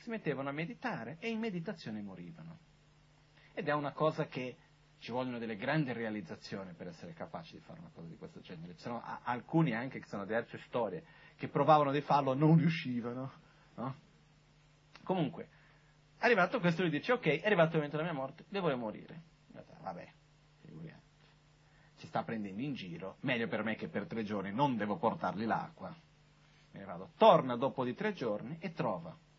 Si mettevano a meditare e in meditazione morivano. Ed è una cosa che ci vogliono delle grandi realizzazioni per essere capaci di fare una cosa di questo genere. Ci sono alcuni anche che sono di altre storie, che provavano di farlo, non riuscivano. No? Comunque, arrivato questo, lui dice: ok, è arrivato il momento della mia morte, devo morire. Vabbè, figuriamo. Ci sta prendendo in giro, meglio per me che per tre giorni non devo portargli l'acqua. Me ne vado. Torna dopo di tre giorni e trova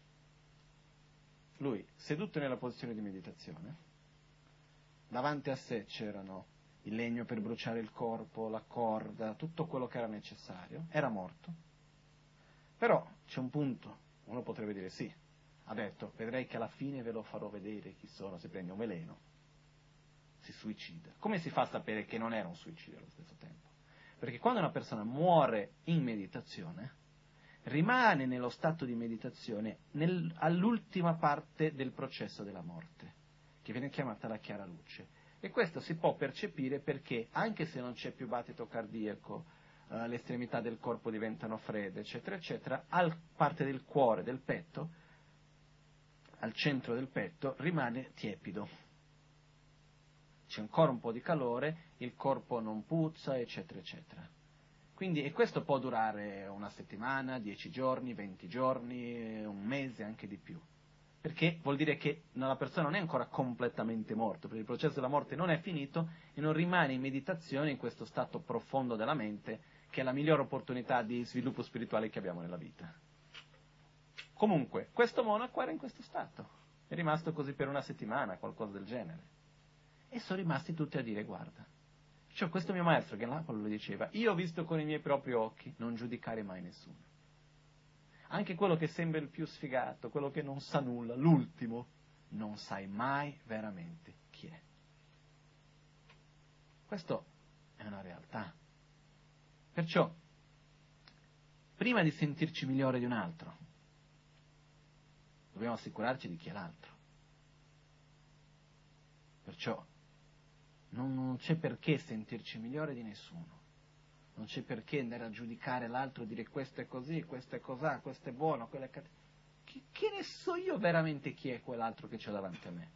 lui seduto nella posizione di meditazione. Davanti a sé c'erano il legno per bruciare il corpo, la corda, tutto quello che era necessario. Era morto. Però c'è un punto, uno potrebbe dire: sì, ha detto, vedrei che alla fine ve lo farò vedere chi sono, si prende un veleno, si suicida. Come si fa a sapere che non era un suicidio allo stesso tempo? Perché quando una persona muore in meditazione, rimane nello stato di meditazione nel, all'ultima parte del processo della morte, che viene chiamata la chiara luce. E questo si può percepire perché, anche se non c'è più battito cardiaco, eh, le estremità del corpo diventano fredde, eccetera, eccetera, al parte del cuore, del petto, al centro del petto, rimane tiepido. C'è ancora un po' di calore, il corpo non puzza, eccetera, eccetera. Quindi, e questo può durare una settimana, dieci giorni, venti giorni, un mese, anche di più. Perché vuol dire che la persona non è ancora completamente morta, perché il processo della morte non è finito e non rimane in meditazione, in questo stato profondo della mente, che è la migliore opportunità di sviluppo spirituale che abbiamo nella vita. Comunque, questo monaco era in questo stato. È rimasto così per una settimana, qualcosa del genere. E sono rimasti tutti a dire: guarda, cioè questo mio maestro, Genlachpala, lo diceva: io ho visto con i miei propri occhi, non giudicare mai nessuno. Anche quello che sembra il più sfigato, quello che non sa nulla, l'ultimo, non sai mai veramente chi è. Questo è una realtà. Perciò, prima di sentirci migliore di un altro, dobbiamo assicurarci di chi è l'altro. Perciò, Non, non c'è perché sentirci migliore di nessuno, non c'è perché andare a giudicare l'altro, dire questo è così, questo è cos'ha, questo è buono, quello è cattivo. Che, che ne so io veramente chi è quell'altro che c'è davanti a me?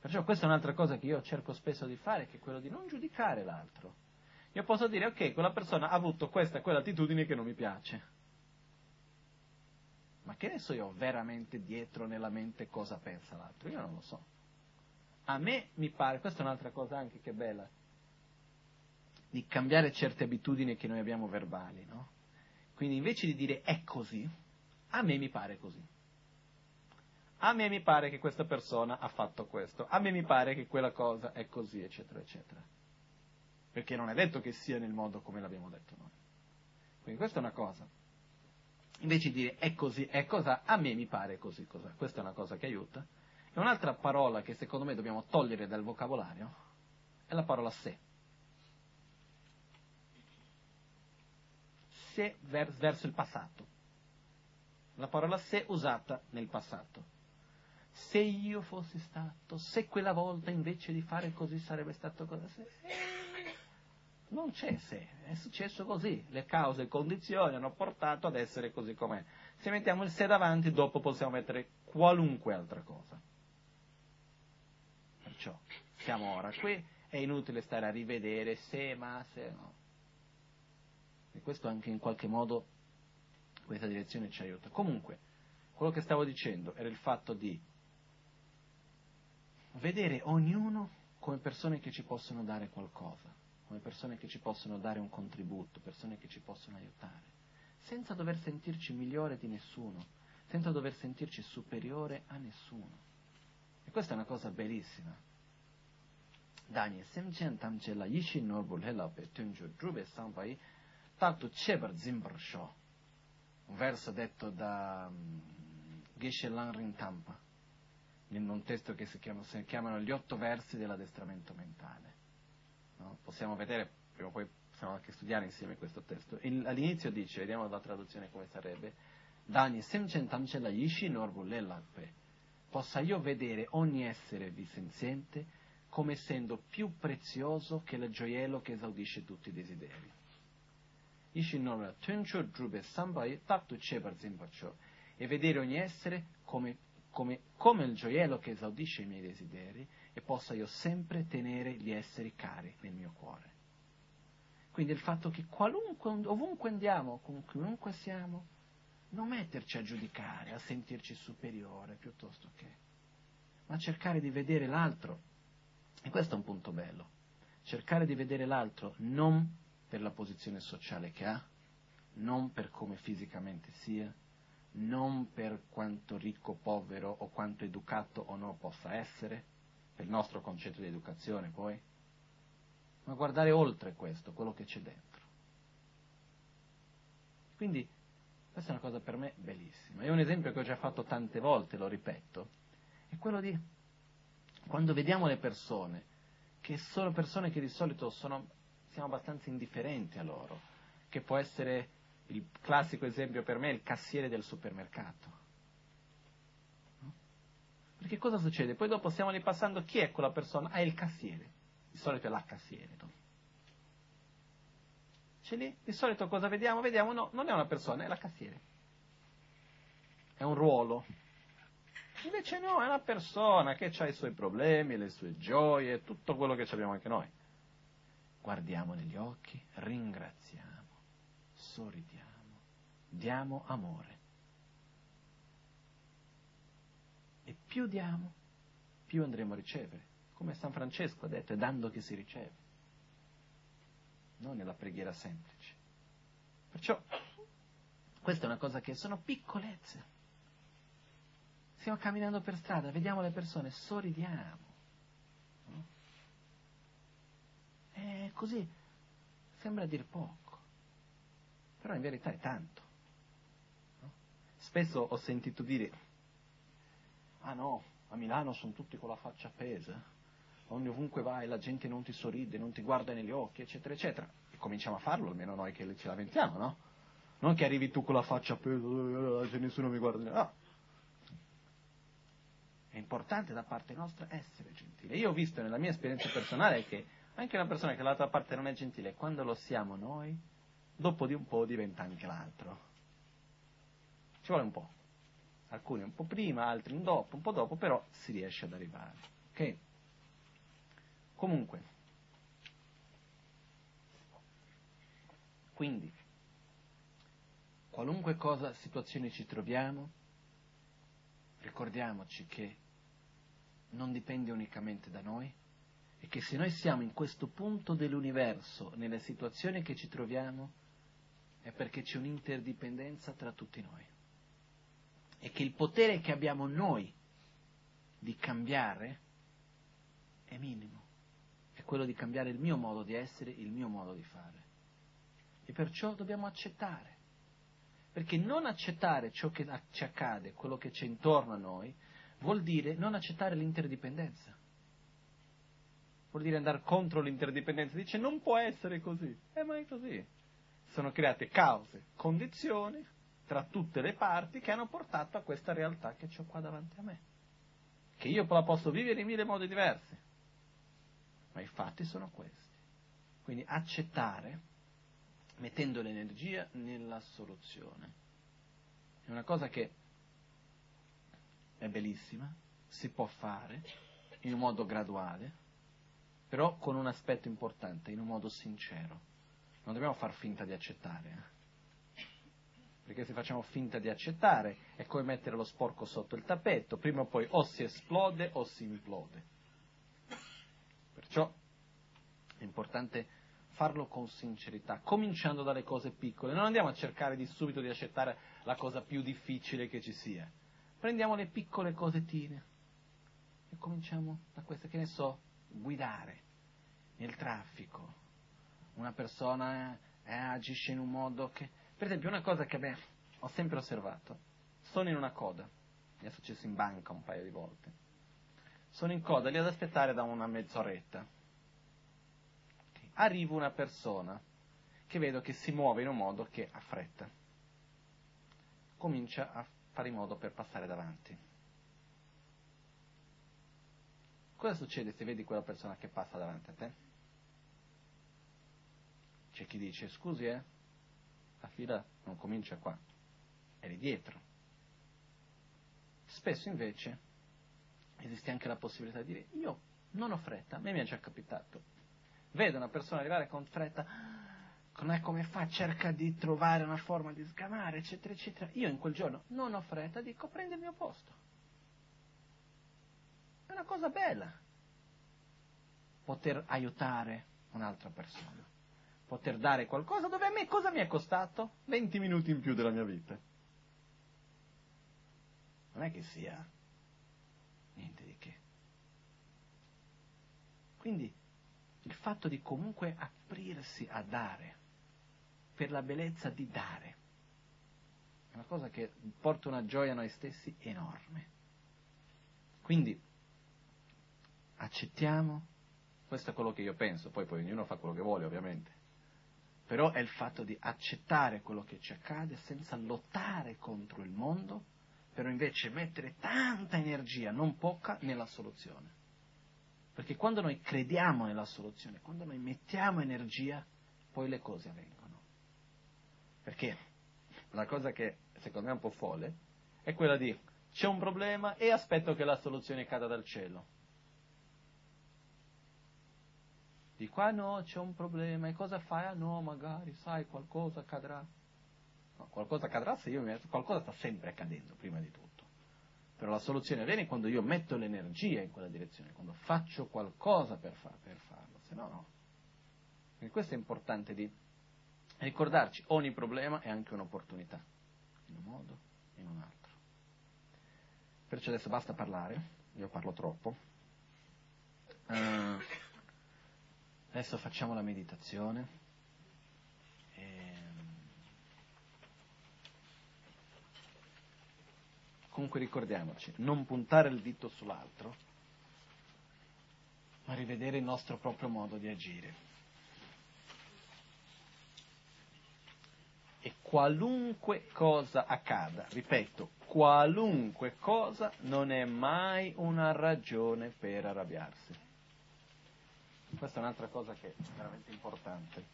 Perciò questa è un'altra cosa che io cerco spesso di fare, che è quello di non giudicare l'altro. Io posso dire: ok, quella persona ha avuto questa e quell'attitudine che non mi piace, ma che ne so io veramente dietro nella mente cosa pensa l'altro? Io non lo so. A me mi pare, questa è un'altra cosa anche che è bella, di cambiare certe abitudini che noi abbiamo verbali, no? Quindi invece di dire è così, a me mi pare così. A me mi pare che questa persona ha fatto questo, a me mi pare che quella cosa è così, eccetera, eccetera. Perché non è detto che sia nel modo come l'abbiamo detto noi. Quindi questa è una cosa. Invece di dire è così, è cosa, a me mi pare così, cosa. Questa è una cosa che aiuta. E un'altra parola che secondo me dobbiamo togliere dal vocabolario è la parola se. Se ver- verso il passato. La parola se usata nel passato. Se io fossi stato, se quella volta invece di fare così sarebbe stato così. Non c'è se, è successo così. Le cause e condizioni hanno portato ad essere così com'è. Se mettiamo il se davanti, dopo possiamo mettere qualunque altra cosa. Perciò siamo ora qui, è inutile stare a rivedere se, ma, se, no. E questo anche in qualche modo, questa direzione ci aiuta. Comunque, quello che stavo dicendo era il fatto di vedere ognuno come persone che ci possono dare qualcosa, come persone che ci possono dare un contributo, persone che ci possono aiutare, senza dover sentirci migliore di nessuno, senza dover sentirci superiore a nessuno. E questa è una cosa bellissima. Dani semchen tamchela yishin norbul helape tunjo drube sampai tanto cheber zimbrsho. Un verso detto da Geshe Lan Rintampa, in un testo che si, chiama, si chiamano gli otto versi dell'addestramento mentale. No? Possiamo vedere, prima o poi possiamo anche studiare insieme questo testo. Il, all'inizio dice, vediamo la traduzione come sarebbe, Dani semchen tamchela yishin norbul helape, possa io vedere ogni essere visenziente come essendo più prezioso che il gioiello che esaudisce tutti i desideri. E vedere ogni essere come, come, come il gioiello che esaudisce i miei desideri, e possa io sempre tenere gli esseri cari nel mio cuore. Quindi il fatto che qualunque, ovunque andiamo, con chiunque siamo, non metterci a giudicare, a sentirci superiore piuttosto che, ma cercare di vedere l'altro. E questo è un punto bello, cercare di vedere l'altro non per la posizione sociale che ha, non per come fisicamente sia, non per quanto ricco o povero o quanto educato o no possa essere, per il nostro concetto di educazione poi, ma guardare oltre questo, quello che c'è dentro. Quindi questa è una cosa per me bellissima. È un esempio che ho già fatto tante volte, lo ripeto, è quello di... Quando vediamo le persone, che sono persone che di solito sono, siamo abbastanza indifferenti a loro, che può essere il classico esempio per me il cassiere del supermercato. Perché cosa succede? Poi dopo stiamo lì passando, chi è quella persona? Ah, è il cassiere. Di solito è la cassiere. No? C'è lì, di solito cosa vediamo? Vediamo, no, non è una persona, è la cassiere. È un ruolo. Invece no, è una persona che ha i suoi problemi, le sue gioie, tutto quello che abbiamo anche noi. Guardiamo negli occhi, ringraziamo, sorridiamo, diamo amore. E più diamo, più andremo a ricevere. Come San Francesco ha detto, è dando che si riceve. Non è la preghiera semplice. Perciò, questa è una cosa che sono piccolezze. Stiamo camminando per strada, vediamo le persone, sorridiamo. No? E così sembra dir poco, però in verità è tanto. No? Spesso ho sentito dire, ah no, a Milano sono tutti con la faccia appesa, ovunque vai la gente non ti sorride, non ti guarda negli occhi, eccetera, eccetera. E cominciamo a farlo, almeno noi che ci lamentiamo, no? Non che arrivi tu con la faccia appesa, se nessuno mi guarda, no. È importante da parte nostra essere gentile. Io ho visto nella mia esperienza personale che anche una persona che dall'altra parte non è gentile, quando lo siamo noi, dopo di un po' diventa anche l'altro. Ci vuole un po'. Alcuni un po' prima, altri un dopo, un po' dopo, però si riesce ad arrivare. Ok? Comunque. Quindi, qualunque cosa, situazione ci troviamo, ricordiamoci che non dipende unicamente da noi, e che se noi siamo in questo punto dell'universo, nella situazione che ci troviamo, è perché c'è un'interdipendenza tra tutti noi, e che il potere che abbiamo noi di cambiare è minimo, è quello di cambiare il mio modo di essere, il mio modo di fare, e perciò dobbiamo accettare. Perché non accettare ciò che ci accade, quello che c'è intorno a noi, vuol dire non accettare l'interdipendenza. Vuol dire andare contro l'interdipendenza. Dice, non può essere così. Eh, ma è così. Sono create cause, condizioni, tra tutte le parti, che hanno portato a questa realtà che ho qua davanti a me. Che io la posso vivere in mille modi diversi. Ma i fatti sono questi. Quindi accettare... mettendo l'energia nella soluzione. È una cosa che è bellissima, si può fare in un modo graduale, però con un aspetto importante, in un modo sincero. Non dobbiamo far finta di accettare, eh? Perché se facciamo finta di accettare è come mettere lo sporco sotto il tappeto, prima o poi o si esplode o si implode. È importante farlo con sincerità, cominciando dalle cose piccole. Non andiamo a cercare di subito di accettare la cosa più difficile che ci sia. Prendiamo le piccole cosettine e cominciamo da queste, che ne so, guidare nel traffico. Una persona eh, agisce in un modo che... Per esempio, una cosa che beh, ho sempre osservato, sono in una coda, mi è successo in banca un paio di volte, sono in coda lì ad aspettare da una mezz'oretta, arriva una persona che vedo che si muove in un modo che ha fretta, comincia a fare in modo per passare davanti. Cosa succede se vedi quella persona che passa davanti a te? C'è chi dice, scusi eh, la fila non comincia qua, è lì dietro. Spesso invece esiste anche la possibilità di dire, io non ho fretta, a me mi è già capitato. Vedo una persona arrivare con fretta, non è come fa, cerca di trovare una forma di sgamare, eccetera, eccetera. Io in quel giorno non ho fretta, dico, prende il mio posto. È una cosa bella, poter aiutare un'altra persona, poter dare qualcosa dove a me cosa mi è costato? venti minuti in più della mia vita. Non è che sia niente di che. Quindi il fatto di comunque aprirsi a dare, per la bellezza di dare, è una cosa che porta una gioia a noi stessi enorme. Quindi accettiamo, questo è quello che io penso, poi, poi ognuno fa quello che vuole ovviamente, però è il fatto di accettare quello che ci accade senza lottare contro il mondo, però invece mettere tanta energia, non poca, nella soluzione. Perché quando noi crediamo nella soluzione, quando noi mettiamo energia, poi le cose avvengono. Perché la cosa che secondo me è un po' folle è quella di c'è un problema e aspetto che la soluzione cada dal cielo. Di qua no, c'è un problema, e cosa fai? Ah no, magari, sai, qualcosa accadrà. No, qualcosa accadrà se io mi metto, qualcosa sta sempre accadendo, prima di tutto. Però la soluzione viene quando io metto l'energia in quella direzione, quando faccio qualcosa per, far, per farlo, se no no. Quindi questo è importante di ricordarci, ogni problema è anche un'opportunità, in un modo e in un altro. Perciò adesso basta parlare, io parlo troppo. Uh, adesso facciamo la meditazione. E... comunque ricordiamoci, non puntare il dito sull'altro, ma rivedere il nostro proprio modo di agire. E qualunque cosa accada, ripeto, qualunque cosa, non è mai una ragione per arrabbiarsi. Questa è un'altra cosa che è veramente importante.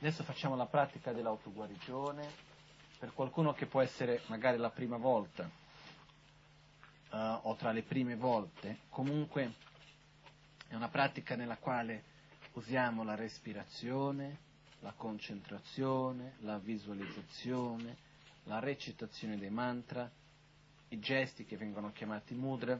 Adesso facciamo la pratica dell'autoguarigione. Per qualcuno che può essere magari la prima volta uh, o tra le prime volte, comunque è una pratica nella quale usiamo la respirazione, la concentrazione, la visualizzazione, la recitazione dei mantra, i gesti che vengono chiamati mudra.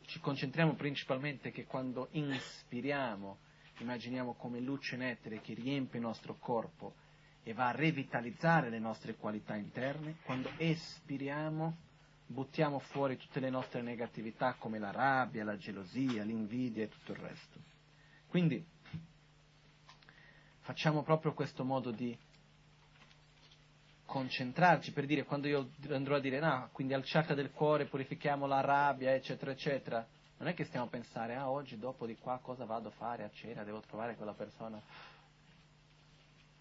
Ci concentriamo principalmente che quando inspiriamo, immaginiamo come luce nettere che riempie il nostro corpo e va a revitalizzare le nostre qualità interne. Quando espiriamo, buttiamo fuori tutte le nostre negatività, come la rabbia, la gelosia, l'invidia e tutto il resto. Quindi facciamo proprio questo modo di concentrarci, per dire, quando io andrò a dire, no, quindi al chakra del cuore purifichiamo la rabbia, eccetera, eccetera, non è che stiamo a pensare, ah, oggi dopo di qua cosa vado a fare a cena, devo trovare quella persona...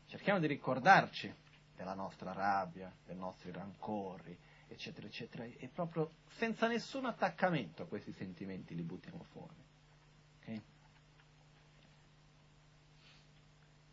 Cerchiamo di ricordarci della nostra rabbia, dei nostri rancori, eccetera, eccetera, e proprio senza nessun attaccamento a questi sentimenti li buttiamo fuori. Okay?